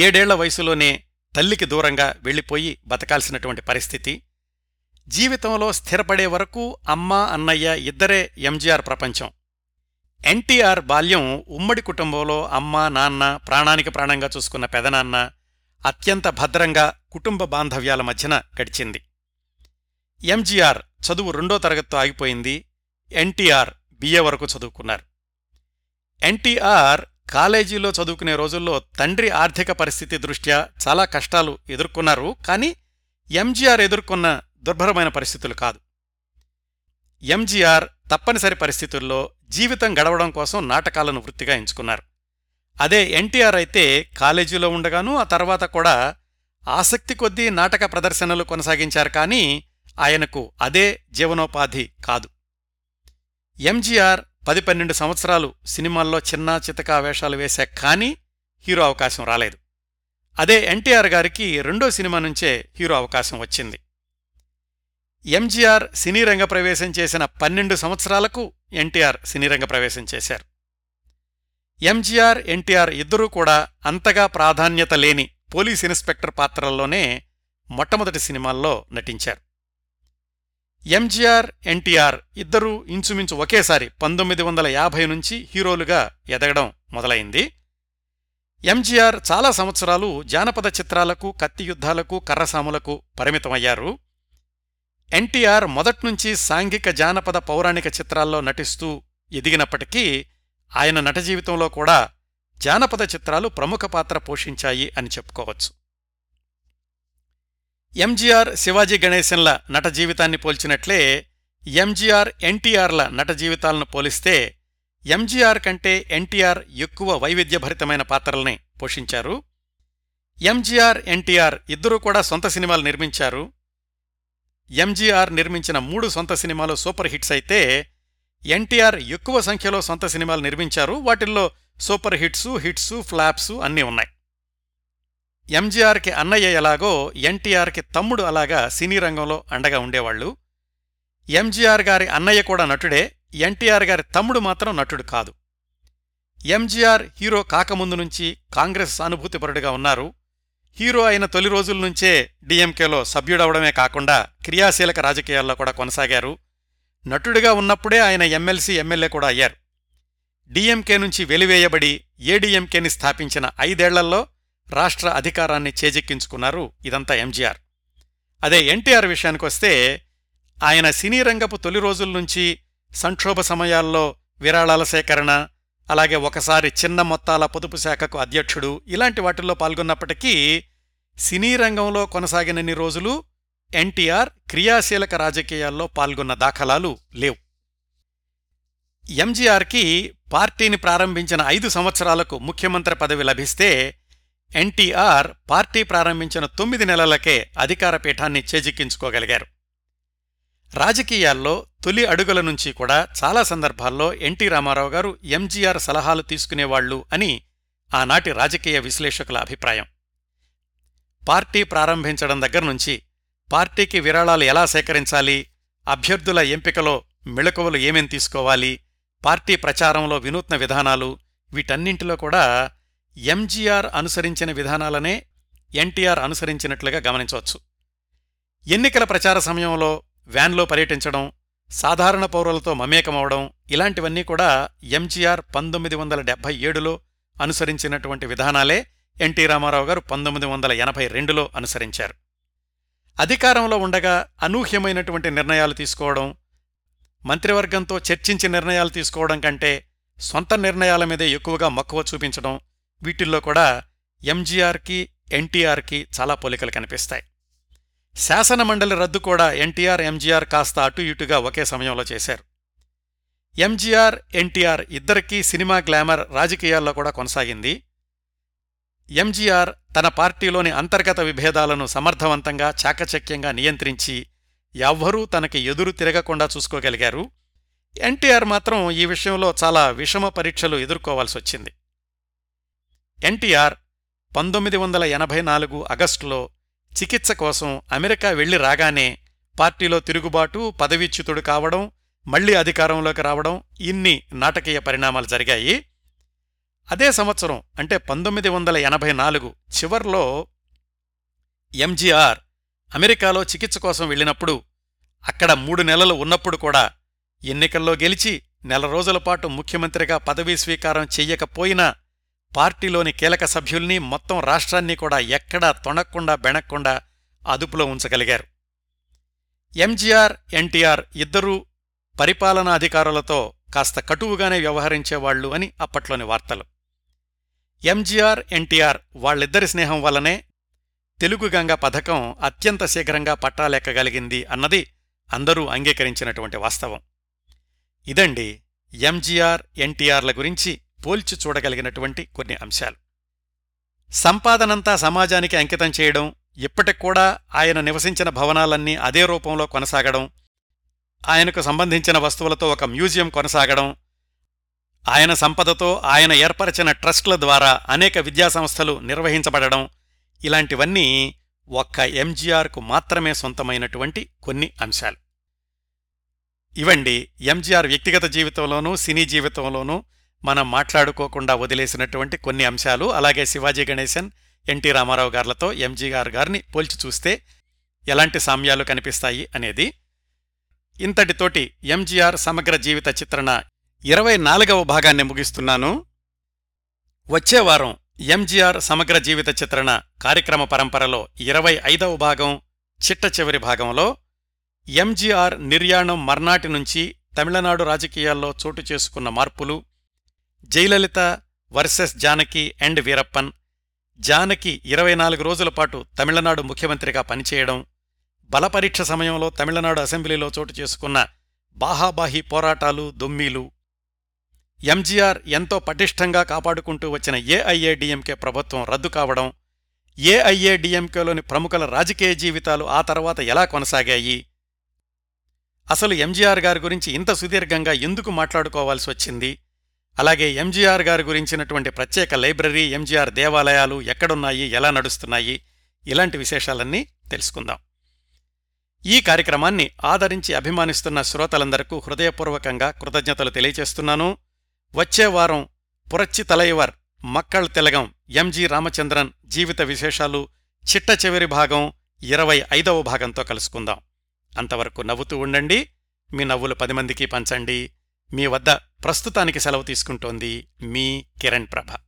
ఏడేళ్ల వయసులోనే తల్లికి దూరంగా వెళ్ళిపోయి బతకాల్సినటువంటి పరిస్థితి. జీవితంలో స్థిరపడే వరకు అమ్మ అన్నయ్య ఇద్దరే ఎంజీఆర్ ప్రపంచం. ఎన్టీఆర్ బాల్యం ఉమ్మడి కుటుంబంలో అమ్మ, నాన్న, ప్రాణానికి ప్రాణంగా చూసుకున్న పెదనాన్న, అత్యంత భద్రంగా కుటుంబ బాంధవ్యాల మధ్యన గడిచింది. ఎంజీఆర్ చదువు రెండో తరగతితో ఆగిపోయింది. ఎన్టీఆర్ బిఏ వరకు చదువుకున్నారు. ఎన్టీఆర్ కాలేజీలో చదువుకునే రోజుల్లో తండ్రి ఆర్థిక పరిస్థితి దృష్ట్యా చాలా కష్టాలు ఎదుర్కొన్నారు. కానీ ఎంజీఆర్ ఎదుర్కొన్న దుర్భరమైన పరిస్థితులు కాదు. ఎంజీఆర్ తప్పనిసరి పరిస్థితుల్లో జీవితం గడవడం కోసం నాటకాలను వృత్తిగా ఎంచుకున్నారు. అదే ఎన్టీఆర్ అయితే కాలేజీలో ఉండగానూ ఆ తర్వాత కూడా ఆసక్తి కొద్దీ నాటక ప్రదర్శనలు కొనసాగించారు. కానీ ఆయనకు అదే జీవనోపాధి కాదు. ఎంజీఆర్ పది పన్నెండు సంవత్సరాలు సినిమాల్లో చిన్నా చితకా వేషాలు వేశా, కానీ హీరో అవకాశం రాలేదు. అదే ఎన్టీఆర్ గారికి రెండో సినిమా నుంచే హీరో అవకాశం వచ్చింది. ఎంజీఆర్ సినీరంగ ప్రవేశం చేసిన పన్నెండు సంవత్సరాలకు ఎన్టీఆర్ సినీరంగ ప్రవేశం చేశారు. ఎంజీఆర్ ఎన్టీఆర్ ఇద్దరూ కూడా అంతగా ప్రాధాన్యత లేని పోలీస్ ఇన్స్పెక్టర్ పాత్రల్లోనే మొట్టమొదటి సినిమాల్లో నటించారు. ఎంజీఆర్ ఎన్టీఆర్ ఇద్దరూ ఇంచుమించు ఒకేసారి పంతొమ్మిది వందల యాభై నుంచి హీరోలుగా ఎదగడం మొదలైంది. ఎంజీఆర్ చాలా సంవత్సరాలు జానపద చిత్రాలకు, కత్తియుద్ధాలకు, కర్రసాములకు పరిమితమయ్యారు. ఎన్టీఆర్ మొదట్నుంచి సాంఘిక జానపద పౌరాణిక చిత్రాల్లో నటిస్తూ ఎదిగినప్పటికీ ఆయన నట జీవితంలో కూడా జానపద చిత్రాలు ప్రముఖ పాత్ర పోషించాయి అని చెప్పుకోవచ్చు. ఎంజీఆర్ శివాజీ గణేశన్ల నట జీవితాన్ని పోల్చినట్లే ఎంజీఆర్ ఎన్టీఆర్ల నట జీవితాలను పోలిస్తే ఎంజీఆర్ కంటే ఎన్టీఆర్ ఎక్కువ వైవిధ్యభరితమైన పాత్రల్ని పోషించారు. ఎంజీఆర్ ఎన్టీఆర్ ఇద్దరూ కూడా సొంత సినిమాలు నిర్మించారు. ఎంజీఆర్ నిర్మించిన మూడు సొంత సినిమాలు సూపర్ హిట్స్ అయితే ఎన్టీఆర్ ఎక్కువ సంఖ్యలో సొంత సినిమాలు నిర్మించారు. వాటిల్లో సూపర్ హిట్సు, హిట్సు, ఫ్లాప్సు అన్నీ ఉన్నాయి. ఎంజీఆర్కి అన్నయ్య ఎలాగో ఎన్టీఆర్కి తమ్ముడు అలాగా సినీ రంగంలో అండగా ఉండేవాళ్లు. ఎంజీఆర్ గారి అన్నయ్య కూడా నటుడే, ఎన్టీఆర్ గారి తమ్ముడు మాత్రం నటుడు కాదు. ఎంజీఆర్ హీరో కాకముందు నుంచి కాంగ్రెస్ సానుభూతిపరుడుగా ఉన్నారు. హీరో అయిన తొలి రోజుల నుంచే డీఎంకేలో సభ్యుడవడమే కాకుండా క్రియాశీలక రాజకీయాల్లో కూడా కొనసాగారు. నటుడిగా ఉన్నప్పుడే ఆయన ఎమ్మెల్సీ, ఎమ్మెల్యే కూడా అయ్యారు. డీఎంకే నుంచి వెలివేయబడి ఏడీఎంకేని స్థాపించిన ఐదేళ్లలో రాష్ట్ర అధికారాన్ని చేజిక్కించుకున్నారు. ఇదంతా ఎంజీఆర్. అదే ఎన్టీఆర్ విషయానికొస్తే ఆయన సినీ రంగపు తొలి రోజుల నుంచి సంక్షోభ సమయాల్లో విరాళాల సేకరణ, అలాగే ఒకసారి చిన్న మొత్తాల పొదుపు శాఖకు అధ్యక్షుడు ఇలాంటి వాటిల్లో పాల్గొన్నప్పటికీ సినీ రంగంలో కొనసాగినన్ని రోజులు ఎన్టీఆర్ క్రియాశీలక రాజకీయాల్లో పాల్గొన్న దాఖలాలు లేవు. ఎంజీఆర్కి పార్టీని ప్రారంభించిన ఐదు సంవత్సరాలకు ముఖ్యమంత్రి పదవి లభిస్తే ఎన్టీఆర్ పార్టీ ప్రారంభించిన తొమ్మిది నెలలకే అధికార పీఠాన్ని చేజిక్కించుకోగలిగారు. రాజకీయాల్లో తొలి అడుగుల నుంచి కూడా చాలా సందర్భాల్లో ఎన్టీ రామారావు గారు ఎంజీఆర్ సలహాలు తీసుకునేవాళ్లు అని ఆనాటి రాజకీయ విశ్లేషకుల అభిప్రాయం. పార్టీ ప్రారంభించడం దగ్గర్నుంచి పార్టీకి విరాళాలు ఎలా సేకరించాలి, అభ్యర్థుల ఎంపికలో మెళకువలు ఏమేం తీసుకోవాలి, పార్టీ ప్రచారంలో వినూత్న విధానాలు, వీటన్నింటిలో కూడా ఎంజీఆర్ అనుసరించిన విధానాలనే ఎన్టీఆర్ అనుసరించినట్లుగా గమనించవచ్చు. ఎన్నికల ప్రచార సమయంలో వ్యాన్లో పర్యటించడం, సాధారణ పౌరులతో మమేకమవడం ఇలాంటివన్నీ కూడా ఎంజీఆర్ పంతొమ్మిది వందల డెబ్బై ఏడులో అనుసరించినటువంటి విధానాలే ఎన్టీ రామారావు గారు పంతొమ్మిది వందల ఎనభై రెండులో అనుసరించారు. అధికారంలో ఉండగా అనూహ్యమైనటువంటి నిర్ణయాలు తీసుకోవడం, మంత్రివర్గంతో చర్చించి నిర్ణయాలు తీసుకోవడం కంటే సొంత నిర్ణయాల మీదే ఎక్కువగా మక్కువ చూపించడం, వీటిల్లో కూడా ఎంజీఆర్కి ఎన్టీఆర్కి చాలా పోలికలు కనిపిస్తాయి. శాసనమండలి రద్దు కూడా ఎన్టీఆర్ ఎంజీఆర్ కాస్త అటు ఇటుగా ఒకే సమయంలో చేశారు. ఎంజీఆర్ ఎన్టీఆర్ ఇద్దరికీ సినిమా గ్లామర్ రాజకీయాల్లో కూడా కొనసాగింది. ఎంజీఆర్ తన పార్టీలోని అంతర్గత విభేదాలను సమర్థవంతంగా చాకచక్యంగా నియంత్రించి ఎవ్వరూ తనకి ఎదురు తిరగకుండా చూసుకోగలిగారు. ఎన్టీఆర్ మాత్రం ఈ విషయంలో చాలా విషమ పరీక్షలు ఎదుర్కోవాల్సొచ్చింది. ఎన్టీఆర్ పంతొమ్మిది వందల ఎనభై నాలుగు ఆగస్టులో చికిత్స కోసం అమెరికా వెళ్లి రాగానే పార్టీలో తిరుగుబాటు, పదవీచ్యుతుడు కావడం, మళ్లీ అధికారంలోకి రావడం, ఇన్ని నాటకీయ పరిణామాలు జరిగాయి. అదే సంవత్సరం అంటే పంతొమ్మిది వందల ఎనభై నాలుగు చివర్లో ఎంజీఆర్ అమెరికాలో చికిత్స కోసం వెళ్ళినప్పుడు అక్కడ మూడు నెలలు ఉన్నప్పుడు కూడా ఎన్నికల్లో గెలిచి నెల రోజుల పాటు ముఖ్యమంత్రిగా పదవీ స్వీకారం చెయ్యకపోయినా పార్టీలోని కీలక సభ్యుల్ని, మొత్తం రాష్ట్రాన్ని కూడా ఎక్కడా తొణక్కుండా బెణక్కుండా అదుపులో ఉంచగలిగారు. ఎంజీఆర్ ఎన్టీఆర్ ఇద్దరూ పరిపాలనాధికారులతో కాస్త కటువుగానే వ్యవహరించేవాళ్లు అని అప్పట్లోని వార్తలు. ఎంజీఆర్ ఎన్టీఆర్ వాళ్ళిద్దరి స్నేహం వల్లనే తెలుగుగంగ పథకం అత్యంత శీఘ్రంగా పట్టాలెక్కగలిగింది అన్నది అందరూ అంగీకరించినటువంటి వాస్తవం. ఇదండి ఎంజీఆర్ ఎన్టీఆర్ల గురించి పోల్చి చూడగలిగినటువంటి కొన్ని అంశాలు. సంపాదనంతా సమాజానికి అంకితం చేయడం, ఇప్పటికూడా ఆయన నివసించిన భవనాలన్నీ అదే రూపంలో కొనసాగడం, ఆయనకు సంబంధించిన వస్తువులతో ఒక మ్యూజియం కొనసాగడం, ఆయన సంపదతో ఆయన ఏర్పరిచిన ట్రస్టుల ద్వారా అనేక విద్యాసంస్థలు నిర్వహించబడడం, ఇలాంటివన్నీ ఒక్క ఎంజీఆర్కు మాత్రమే సొంతమైనటువంటి కొన్ని అంశాలు. ఇవండి ఎంజీఆర్ వ్యక్తిగత జీవితంలోనూ సినీ జీవితంలోనూ మనం మాట్లాడుకోకుండా వదిలేసినటువంటి కొన్ని అంశాలు. అలాగే శివాజీ గణేశన్, ఎన్టీ రామారావు గార్లతో ఎంజీఆర్ గారిని పోల్చి చూస్తే ఎలాంటి సామ్యాలు కనిపిస్తాయి అనేది. ఇంతటితోటి ఎంజీఆర్ సమగ్ర జీవిత చిత్రణ ఇరవై నాలుగవ భాగాన్ని ముగిస్తున్నాను. వచ్చేవారం ఎంజీఆర్ సమగ్ర జీవిత చిత్రణ కార్యక్రమ పరంపరలో ఇరవై ఐదవ భాగం, చిట్ట చివరి భాగంలో ఎంజీఆర్ నిర్యాణం మర్నాటి నుంచి తమిళనాడు రాజకీయాల్లో చోటు చేసుకున్న మార్పులు, జయలలిత వర్సెస్ జానకి అండ్ వీరప్పన్, జానకి ఇరవై నాలుగు రోజుల పాటు తమిళనాడు ముఖ్యమంత్రిగా పనిచేయడం, బలపరీక్ష సమయంలో తమిళనాడు అసెంబ్లీలో చోటు చేసుకున్న బాహాబాహీ పోరాటాలు, దొమ్మీలు, ఎంజీఆర్ ఎంతో పటిష్టంగా కాపాడుకుంటూ వచ్చిన ఏఐఏడిఎంకే ప్రభుత్వం రద్దు కావడం, ఏఐఏడిఎంకేలోని ప్రముఖుల రాజకీయ జీవితాలు ఆ తర్వాత ఎలా కొనసాగాయి, అసలు ఎంజీఆర్ గారి గురించి ఇంత సుదీర్ఘంగా ఎందుకు మాట్లాడుకోవాల్సి వచ్చింది, అలాగే ఎంజీఆర్ గారి గురించినటువంటి ప్రత్యేక లైబ్రరీ, ఎంజీఆర్ దేవాలయాలు ఎక్కడున్నాయి, ఎలా నడుస్తున్నాయి, ఇలాంటి విశేషాలన్నీ తెలుసుకుందాం. ఈ కార్యక్రమాన్ని ఆదరించి అభిమానిస్తున్న శ్రోతలందరకు హృదయపూర్వకంగా కృతజ్ఞతలు తెలియజేస్తున్నాను. వచ్చేవారం పురచ్చి తలైవర్ మక్కళ్ తిలగం ఎంజీ రామచంద్రన్ జీవిత విశేషాలు చిట్ట చివరి భాగం ఇరవై ఐదవ భాగంతో కలుసుకుందాం. అంతవరకు నవ్వుతూ ఉండండి, మీ నవ్వులు పది మందికి పంచండి. మీ వద్ద ప్రస్తుతానికి సెలవు తీసుకుంటోంది మీ కిరణ్ ప్రభ.